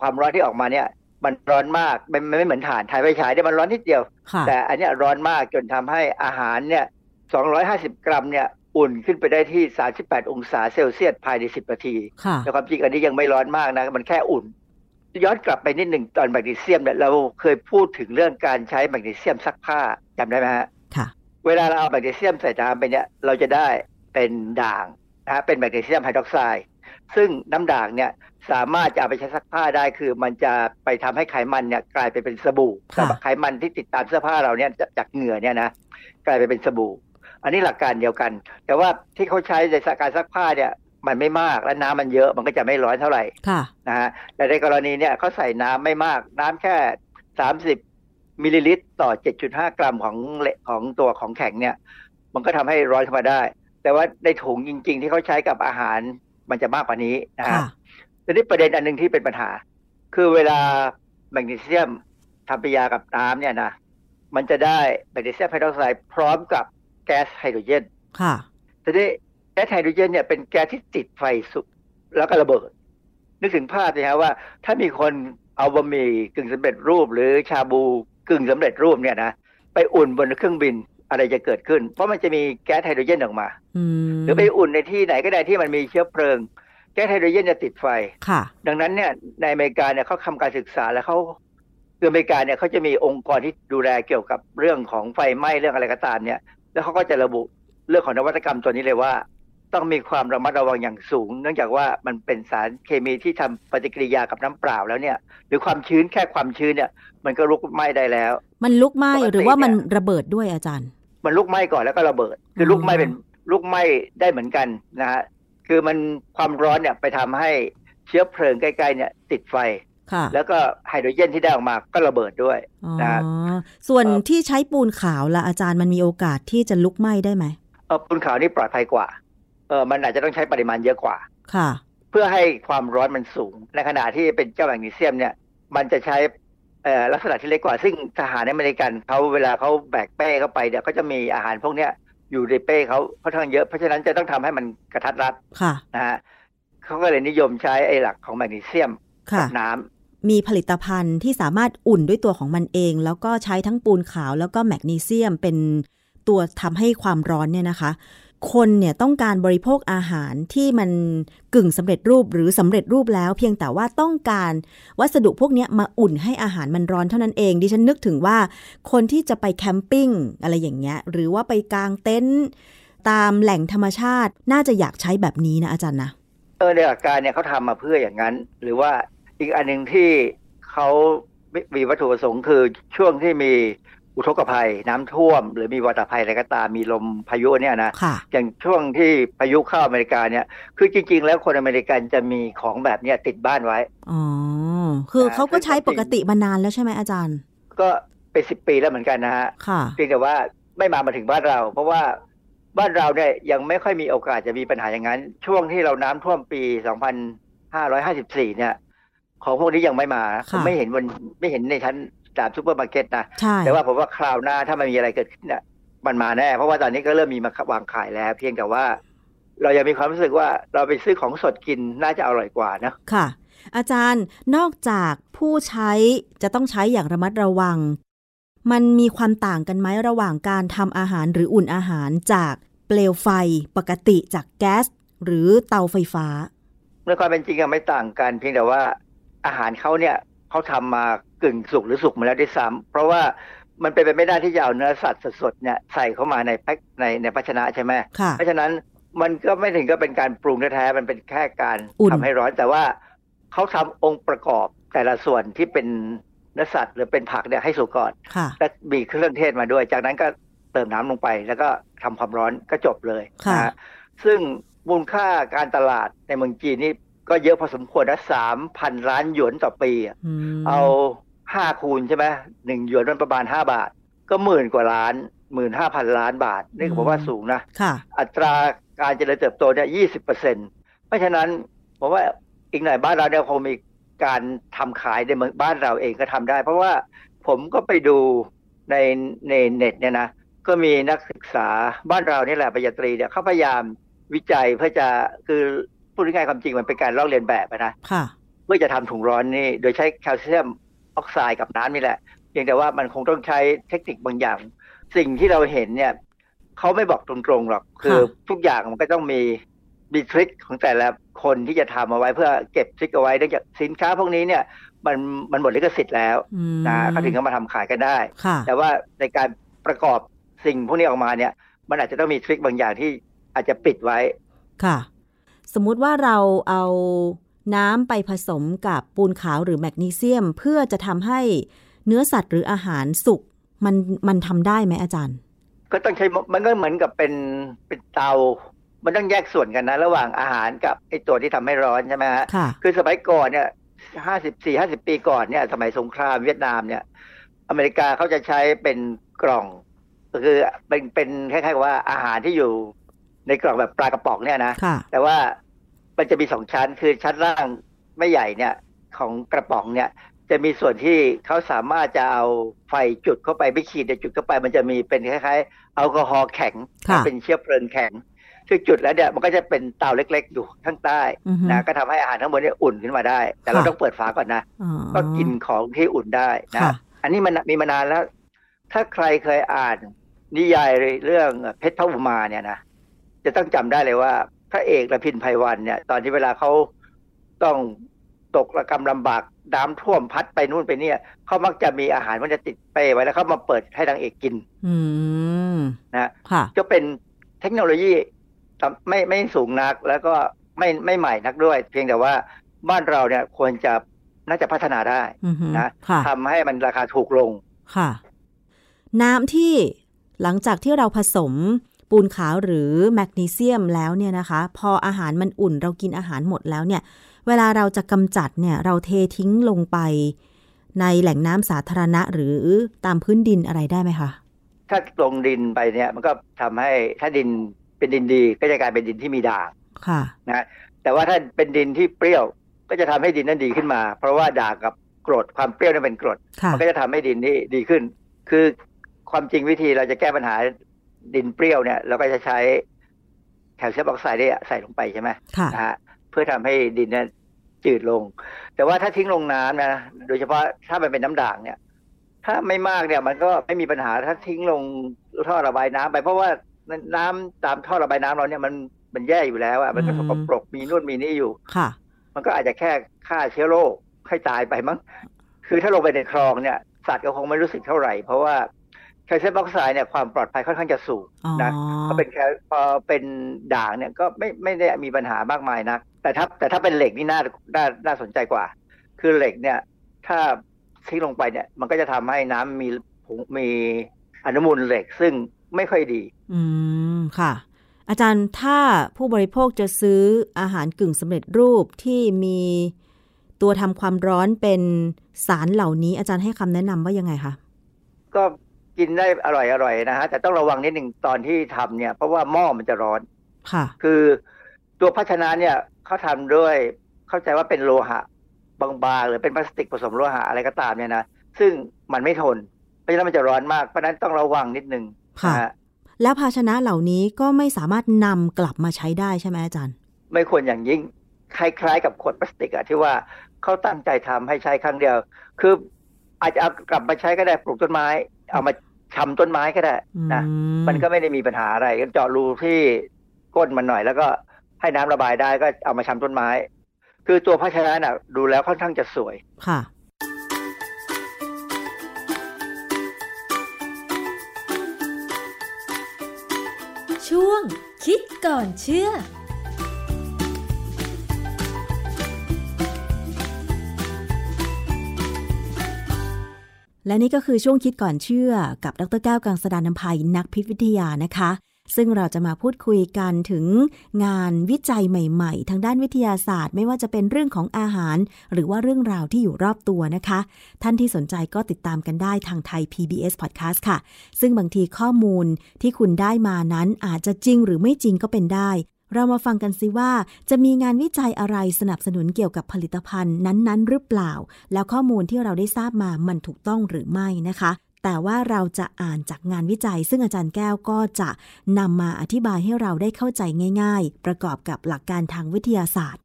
ความร้อนที่ออกมาเนี่ยมันร้อนมากมันไม่เหมือนถ่านถ่านไฟฉายเนี่ยมันร้อนนิดเดียว แต่อันนี้ร้อนมากจนทำให้อาหารเนี่ยสองร้อยห้าสิบกรัมเนี่ยอุ่นขึ้นไปได้ที่สามสิบแปดองศาเซลเซียสภายในสิบนาทีแล้วความจริงอันนี้ยังไม่ร้อนมากนะมันแค่อุ่นย้อนกลับไปนิดหนึ่งตอนแมกนีเซียมเนี่ยเราเคยพูดถึงเรื่องการใช้แมกนีเซียมซักผ้าจำได้ไหมฮะค่ะเวลาเราเอาแมกนีเซียมใส่น้ำไปเนี่ยเราจะได้เป็นด่างนะฮะเป็นแมกนีเซียมไฮดรอกไซด์ซึ่งน้ำด่างเนี่ยสามารถจะเอาไปใช้ซักผ้าได้คือมันจะไปทำให้ไขมันเนี่ยกลายไปเป็นสบู่ไขมันที่ติดตามเสื้อผ้าเราเนี่ยจากเหงื่อเนี่ยนะกลายไปเป็นสบู่อันนี้หลักการเดียวกันแต่ว่าที่เขาใช้ในการซักผ้าเนี่ยมันไม่มากและน้ำมันเยอะมันก็จะไม่ร้อนเท่าไหร่นะฮะแต่ในกรณีเนี่ยเขาใส่น้ำไม่มากน้ำแค่สามสิบมิลลิลิตรต่อ เจ็ดจุดห้า กรัมของของตัวของแข็งเนี่ยมันก็ทำให้ร้อนขึ้นมาได้แต่ว่าในถุงจริงๆที่เขาใช้กับอาหารมันจะมากกว่านี้นะฮะทีนี้ประเด็นอันนึงที่เป็นปัญหาคือเวลาแมกนีเซียมทำปฏิกิริยากับน้ำเนี่ยนะมันจะได้แมกนีเซียมไฮดรอกไซด์พร้อมกับแก๊สไฮโดรเจนค่ะทีนี้แก๊สไฮโดรเจนเนี่ยเป็นแก๊สที่ติดไฟสุดแล้วก็ระเบิดนึกถึงภาพเลยฮะว่าถ้ามีคนเอาบะหมี่กึ่งสำเร็จรูปหรือชาบูกึ่งสำเร็จรูปเนี่ยนะไปอุ่นบนเครื่องบินอะไรจะเกิดขึ้นเพราะมันจะมีแก๊สไฮโดรเจนออกมาหรือไปอุ่นในที่ไหนก็ได้ที่มันมีเชื้อเพลิงแก๊สไฮโดรเจนจะติดไฟดังนั้นเนี่ยในอเมริกาเนี่ยเขาทำการศึกษาแล้วเขาคืออเมริกาเนี่ยเขาจะมีองค์กรที่ดูแลเกี่ยวกับเรื่องของไฟไหม้เรื่องอะไรก็ตามเนี่ยแล้วเขาก็จะระบุเรื่องของนวัตกรรมตัวนี้เลยว่าต้องมีความระมัดระวังอย่างสูงเนื่องจากว่ามันเป็นสารเคมีที่ทำปฏิกิริยากับน้ำเปล่าแล้วเนี่ยหรือความชื้นแค่ความชื้นเนี่ยมันก็ลุกไหม้ได้แล้วมันลุกไหม้หรือว่ามันระเบิดด้วยอาจารย์มันลุกไหม้ก่อนแล้วก็ระเบิดคือลุกไหม้เป็นลุกไหม้ได้เหมือนกันนะฮะคือมันความร้อนเนี่ยไปทำให้เชื้อเพลิงใกล้ๆเนี่ยติดไฟแล้วก็ไฮโดรเจนที่ได้ออกมาก็ระเบิดด้วยนะส่วนที่ใช้ปูนขาวล่ะอาจารย์มันมีโอกาสที่จะลุกไหม้ได้ไหมเออปูนขาวนี่ปลอดภัยกว่าเออมันอาจจะต้องใช้ปริมาณเยอะกว่าค่ะเพื่อให้ความร้อนมันสูงในขณะที่เป็นเจ้าแมกนีเซียมเนี่ยมันจะใช้ลักษณะที่เล็กกว่าซึ่งทหารอเมริกันเขาเวลาเขาแบกเป้เข้าไปเนี่ยก็จะมีอาหารพวกเนี้ยอยู่ในเป้เขาค่อนข้างเยอะเพราะฉะนั้นจะต้องทำให้มันกระทัดรัดนะฮะเขาก็เลยนิยมใช้ไอ้หลักของแมกนีเซียมกับน้ำมีผลิตภัณฑ์ที่สามารถอุ่นด้วยตัวของมันเองแล้วก็ใช้ทั้งปูนขาวแล้วก็แมกนีเซียมเป็นตัวทำให้ความร้อนเนี่ยนะคะคนเนี่ยต้องการบริโภคอาหารที่มันกึ่งสำเร็จรูปหรือสำเร็จรูปแล้วเพียงแต่ว่าต้องการวัสดุพวกนี้มาอุ่นให้อาหารมันร้อนเท่านั้นเองดิฉันนึกถึงว่าคนที่จะไปแคมปิ้งอะไรอย่างเงี้ยหรือว่าไปกางเต็นท์ตามแหล่งธรรมชาติน่าจะอยากใช้แบบนี้นะอาจารย์นะเออในหลักการเนี่ยเขาทำมาเพื่ออย่างนั้นหรือว่าอีกอันนึงที่เขามีวัตถุประสงค์คือช่วงที่มีอุทกภัยน้ำท่วมหรือมีวัฏภัยอะไรก็ตามมีลมพายุเนี่ยนะอย่างช่วงที่พายุเข้าอเมริกาเนี่ยคือจริงๆแล้วคนอเมริกันจะมีของแบบเนี้ยติดบ้านไว้อ๋อคือเขาก็ใช้ปกติมานานแล้วใช่ไหมอาจารย์ก็เป็นสิบปีแล้วเหมือนกันนะฮะเพียงแต่ว่าไม่มามาถึงบ้านเราเพราะว่าบ้านเราเนี่ยยังไม่ค่อยมีโอกาสจะมีปัญหาอย่างนั้นช่วงที่เราน้ำท่วมปีสองพันห้าร้อยห้าสิบสี่เนี่ยของพวกนี้ยังไม่มาผมไม่เห็นวันไม่เห็นในชั้นตามซูเปอร์มาร์เก็ตนะแต่ว่าผมว่าคราวหน้าถ้ามันมีอะไรเกิดขึ้นเนี่ยมันมาแน่เพราะว่าตอนนี้ก็เริ่มมีมาวางขายแล้วเพียงแต่ว่าเรายังมีความรู้สึกว่าเราไปซื้อของสดกินน่าจะอร่อยกว่านะค่ะอาจารย์นอกจากผู้ใช้จะต้องใช้อย่างระมัดระวังมันมีความต่างกันไหมระหว่างการทำอาหารหรืออุ่นอาหารจากเปลวไฟปกติจากแก๊สหรือเตาไฟฟ้าในความเป็นจริงอะไม่ต่างกันเพียงแต่ว่าอาหารเขาเนี่ยเขาทำมากึ่งสุกหรือสุกมาแล้วด้วยซ้ำเพราะว่ามันเป็นไปไม่ได้ที่จะเอาเนื้อสัตว์สดๆเนี่ยใส่เข้ามาในแพ็คในในภาชนะใช่ไหมเพราะฉะนั้นมันก็ไม่ถึงก็เป็นการปรุงแท้ๆมันเป็นแค่การทำให้ร้อนแต่ว่าเขาทำองค์ประกอบแต่ละส่วนที่เป็นเนื้อสัตว์หรือเป็นผักเนี่ยให้สุกก่อนและมีเครื่องเทศมาด้วยจากนั้นก็เติมน้ำลงไปแล้วก็ทำความร้อนก็จบเลยนะซึ่งมูลค่าการตลาดในเมืองจีนนี่ก็เยอะพอสมควรนะ สามพัน ล้านหยวนต่อปีเอาห้าคูณใช่ไหมหนึ่งหยวนมันประมาณห้าบาทก็หมื่นกว่าล้าน หนึ่งหมื่นห้าพัน ล้านบาทนี่ผมว่าสูงนะอัตราการเจริญเติบโตเนี่ย ยี่สิบเปอร์เซ็นต์ เพราะฉะนั้นผมว่าอีกหน่อยบ้านเราเนี่ยคงมีการทำขายในเมืองบ้านเราเองก็ทำได้เพราะว่าผมก็ไปดูในในเน็ตเนี่ยนะก็มีนักศึกษาบ้านเรานี่แหละปริญญาตรีเนี่ยเขาพยายามวิจัยเพื่อจะคือพูดง่ายๆความจริงมันเป็นการลอกเลียนแบบนะเพื่อจะทำถุงร้อนนี่โดยใช้แคลเซียมออกไซด์กับน้ำนี่แหละ เพียงแต่ว่ามันคงต้องใช้เทคนิคบางอย่างสิ่งที่เราเห็นเนี่ยเขาไม่บอกตรงๆหรอกคือทุกอย่างมันก็ต้องมีมีทริคของแต่ละคนที่จะทำเอาไว้เพื่อเก็บทริคเอาไว้เนื่องจากสินค้าพวกนี้เนี่ยมันมันหมดลิขสิทธิ์แล้วนะเขาถึงจะมาทำขายกันได้แต่ว่าในการประกอบสิ่งพวกนี้ออกมาเนี่ยมันอาจจะต้องมีทริคบางอย่างที่อาจจะปิดไว้ค่ะสมมุติว่าเราเอาน้ำไปผสมกับปูนขาวหรือแมกนีเซียมเพื่อจะทำให้เนื้อสัตว์หรืออาหารสุกมันมันทำได้ไหมอาจารย์ก็ต้องใช้มันก็เหมือนกับเป็นเป็นเตามันต้องแยกส่วนกันนะระหว่างอาหารกับไอ้ตัวที่ทำให้ร้อนใช่ไหมฮะคือสมัยก่อนเนี่ยห้าสิบสี่ห้าสิบปีก่อนเนี่ยสมัยสงครามเวียดนามเนี่ยอเมริกาเขาจะใช้เป็นกล่องก็คือเป็นเป็นคล้ายๆกับว่าอาหารที่อยู่ในกล่องแบบปลากระป๋องเนี่ยนะแต่ว่ามันจะมีสองชั้นคือชั้นล่างไม่ใหญ่เนี่ยของกระป๋องเนี่ยจะมีส่วนที่เขาสามารถจะเอาไฟจุดเข้าไปไม่ขีดแต่จุดเข้าไปมันจะมีเป็นคล้ายๆแอลกอฮอล์แข็งเป็นเชื้อเพลิงแข็งคือจุดแล้วเนี่ยมันก็จะเป็นเตาเล็กๆอยู่ข้างใต้นะก็ทำให้อาหารทั้งหมดเนี่ยอุ่นขึ้นมาได้แต่เราต้องเปิดฝาก่อนนะก็กินของที่อุ่นได้นะอันนี้มันมีมานานแล้วถ้าใครเคยอ่านนิยายเรื่องเพชรพระอุมาเนี่ยนะจะต้องจำได้เลยว่าพระเอกระพินไพวันเนี่ยตอนที่เวลาเขาต้องตกระกำลำบากน้ำท่วมพัดไปนู่นไปเนี่ยเขามักจะมีอาหารมันจะติดเป้ไว้แล้วเขามาเปิดให้นางเอกกินนะก็เป็นเทคโนโลยีไม่ไม่สูงนักแล้วก็ไม่ไม่ใหม่นักด้วยเพียงแต่ว่าบ้านเราเนี่ยควรจะน่าจะพัฒนาได้นะทำให้มันราคาถูกลงค่ะน้ำที่หลังจากที่เราผสมปูนขาวหรือแมกนีเซียมแล้วเนี่ยนะคะพออาหารมันอุ่นเรากินอาหารหมดแล้วเนี่ยเวลาเราจะกำจัดเนี่ยเราเททิ้งลงไปในแหล่งน้ำสาธารณะหรือตามพื้นดินอะไรได้ไหมคะถ้าลงดินไปเนี่ยมันก็ทำให้ถ้าดินเป็นดินดีก็จะกลายเป็นดินที่มีด่างนะแต่ว่าถ้าเป็นดินที่เปรี้ยวก็จะทำให้ดินนั้นดีขึ้นมาเพราะว่าด่างกับกรดความเปรี้ยวนั้นเป็นกรดมันก็จะทำให้ดินนี้ดีขึ้นคือความจริงวิธีเราจะแก้ปัญหาดินเปรี้ยวเนี่ยเราก็จะใช้แคลเซียมออกไซด์เนี่ยใส่ลงไปใช่ไหมนะฮะเพื่อทำให้ดินเนี่ยจืดลงแต่ว่าถ้าทิ้งลงน้ำนะโดยเฉพาะถ้ามันเป็นน้ำด่างเนี่ยถ้าไม่มากเนี่ยมันก็ไม่มีปัญหาถ้าทิ้งลงท่อระบายน้ำไปเพราะว่าน้ำตามท่อระบายน้ำเราเนี่ยมันมันแย่อยู่แล้วอ่ะมันก็สกปรกมีนู่นมีนี่อยู่มันก็อาจจะแค่ฆ่าเชื้อโรคให้ตายไปมั้งคือถ้าลงไปในคลองเนี่ยสัตว์ก็คงไม่รู้สึกเท่าไหร่เพราะว่าแคลเซียมออกไซด์เนี่ยความปลอดภัยค่อนข้างจะสูงนะก็เป็นแค่พอเป็นด่างเนี่ยก็ไม่ไม่ได้มีปัญหามากมายนักแต่ถ้าแต่ถ้าเป็นเหล็กนี่น่าน่าน่าสนใจกว่าคือเหล็กเนี่ยถ้าทิ้งลงไปเนี่ยมันก็จะทำให้น้ำมีผงมีอนุมูลเหล็กซึ่งไม่ค่อยดีอืมค่ะอาจารย์ถ้าผู้บริโภคจะซื้ออาหารกึ่งสำเร็จรูปที่มีตัวทำความร้อนเป็นสารเหล่านี้อาจารย์ให้คำแนะนำว่ายังไงคะก็กินได้อร่อยอร่อยนะฮะแต่ต้องระวังนิดหนึ่งตอนที่ทำเนี่ยเพราะว่าหม้อมันจะร้อนค่ะคือตัวภาชนะเนี่ยเขาทำด้วยเข้าใจว่าเป็นโลหะบางๆหรือเป็นพลาสติกผสมโลหะอะไรก็ตามเนี่ยนะซึ่งมันไม่ทนเพราะฉะนั้นมันจะร้อนมากเพราะนั้นต้องระวังนิดหนึ่งค่ะแล้วภาชนะเหล่านี้ก็ไม่สามารถนำกลับมาใช้ได้ใช่ไหมอาจารย์ไม่ควรอย่างยิ่งคล้ายๆกับขวดพลาสติกอะที่ว่าเขาตั้งใจทำให้ใช้ครั้งเดียวคืออาจจะเอากลับมาใช้ก็ได้ปลูกต้นไม้เอามาชำต้นไม้ก็ได้นะมันก็ไม่ได้มีปัญหาอะไรก็เจาะรูที่ก้นมันหน่อยแล้วก็ให้น้ำระบายได้ก็เอามาชำต้นไม้คือตัวภาชนะน่ะดูแล้วค่อนข้างจะสวยค่ะช่วงคิดก่อนเชื่อและนี่ก็คือช่วงคิดก่อนเชื่อกับดร.แก้ว กังสดาลอำไพนักพิษวิทยานะคะซึ่งเราจะมาพูดคุยกันถึงงานวิจัยใหม่ๆทางด้านวิทยาศาสตร์ไม่ว่าจะเป็นเรื่องของอาหารหรือว่าเรื่องราวที่อยู่รอบตัวนะคะท่านที่สนใจก็ติดตามกันได้ทางไทย พี บี เอส Podcast ค่ะซึ่งบางทีข้อมูลที่คุณได้มานั้นอาจจะจริงหรือไม่จริงก็เป็นได้เรามาฟังกันสิว่าจะมีงานวิจัยอะไรสนับสนุนเกี่ยวกับผลิตภัณฑ์นั้นๆหรือเปล่าแล้วข้อมูลที่เราได้ทราบมามันถูกต้องหรือไม่นะคะแต่ว่าเราจะอ่านจากงานวิจัยซึ่งอาจารย์แก้วก็จะนำมาอธิบายให้เราได้เข้าใจง่ายๆประกอบกับหลักการทางวิทยาศาสตร์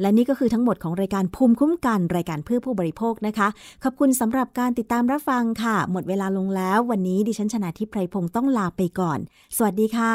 และนี่ก็คือทั้งหมดของรายการภูมิคุ้มกันรายการเพื่อผู้บริโภคนะคะขอบคุณสำหรับการติดตามรับฟังค่ะหมดเวลาลงแล้ววันนี้ดิฉันชนาธิป ไพรพงษ์ต้องลาไปก่อนสวัสดีค่ะ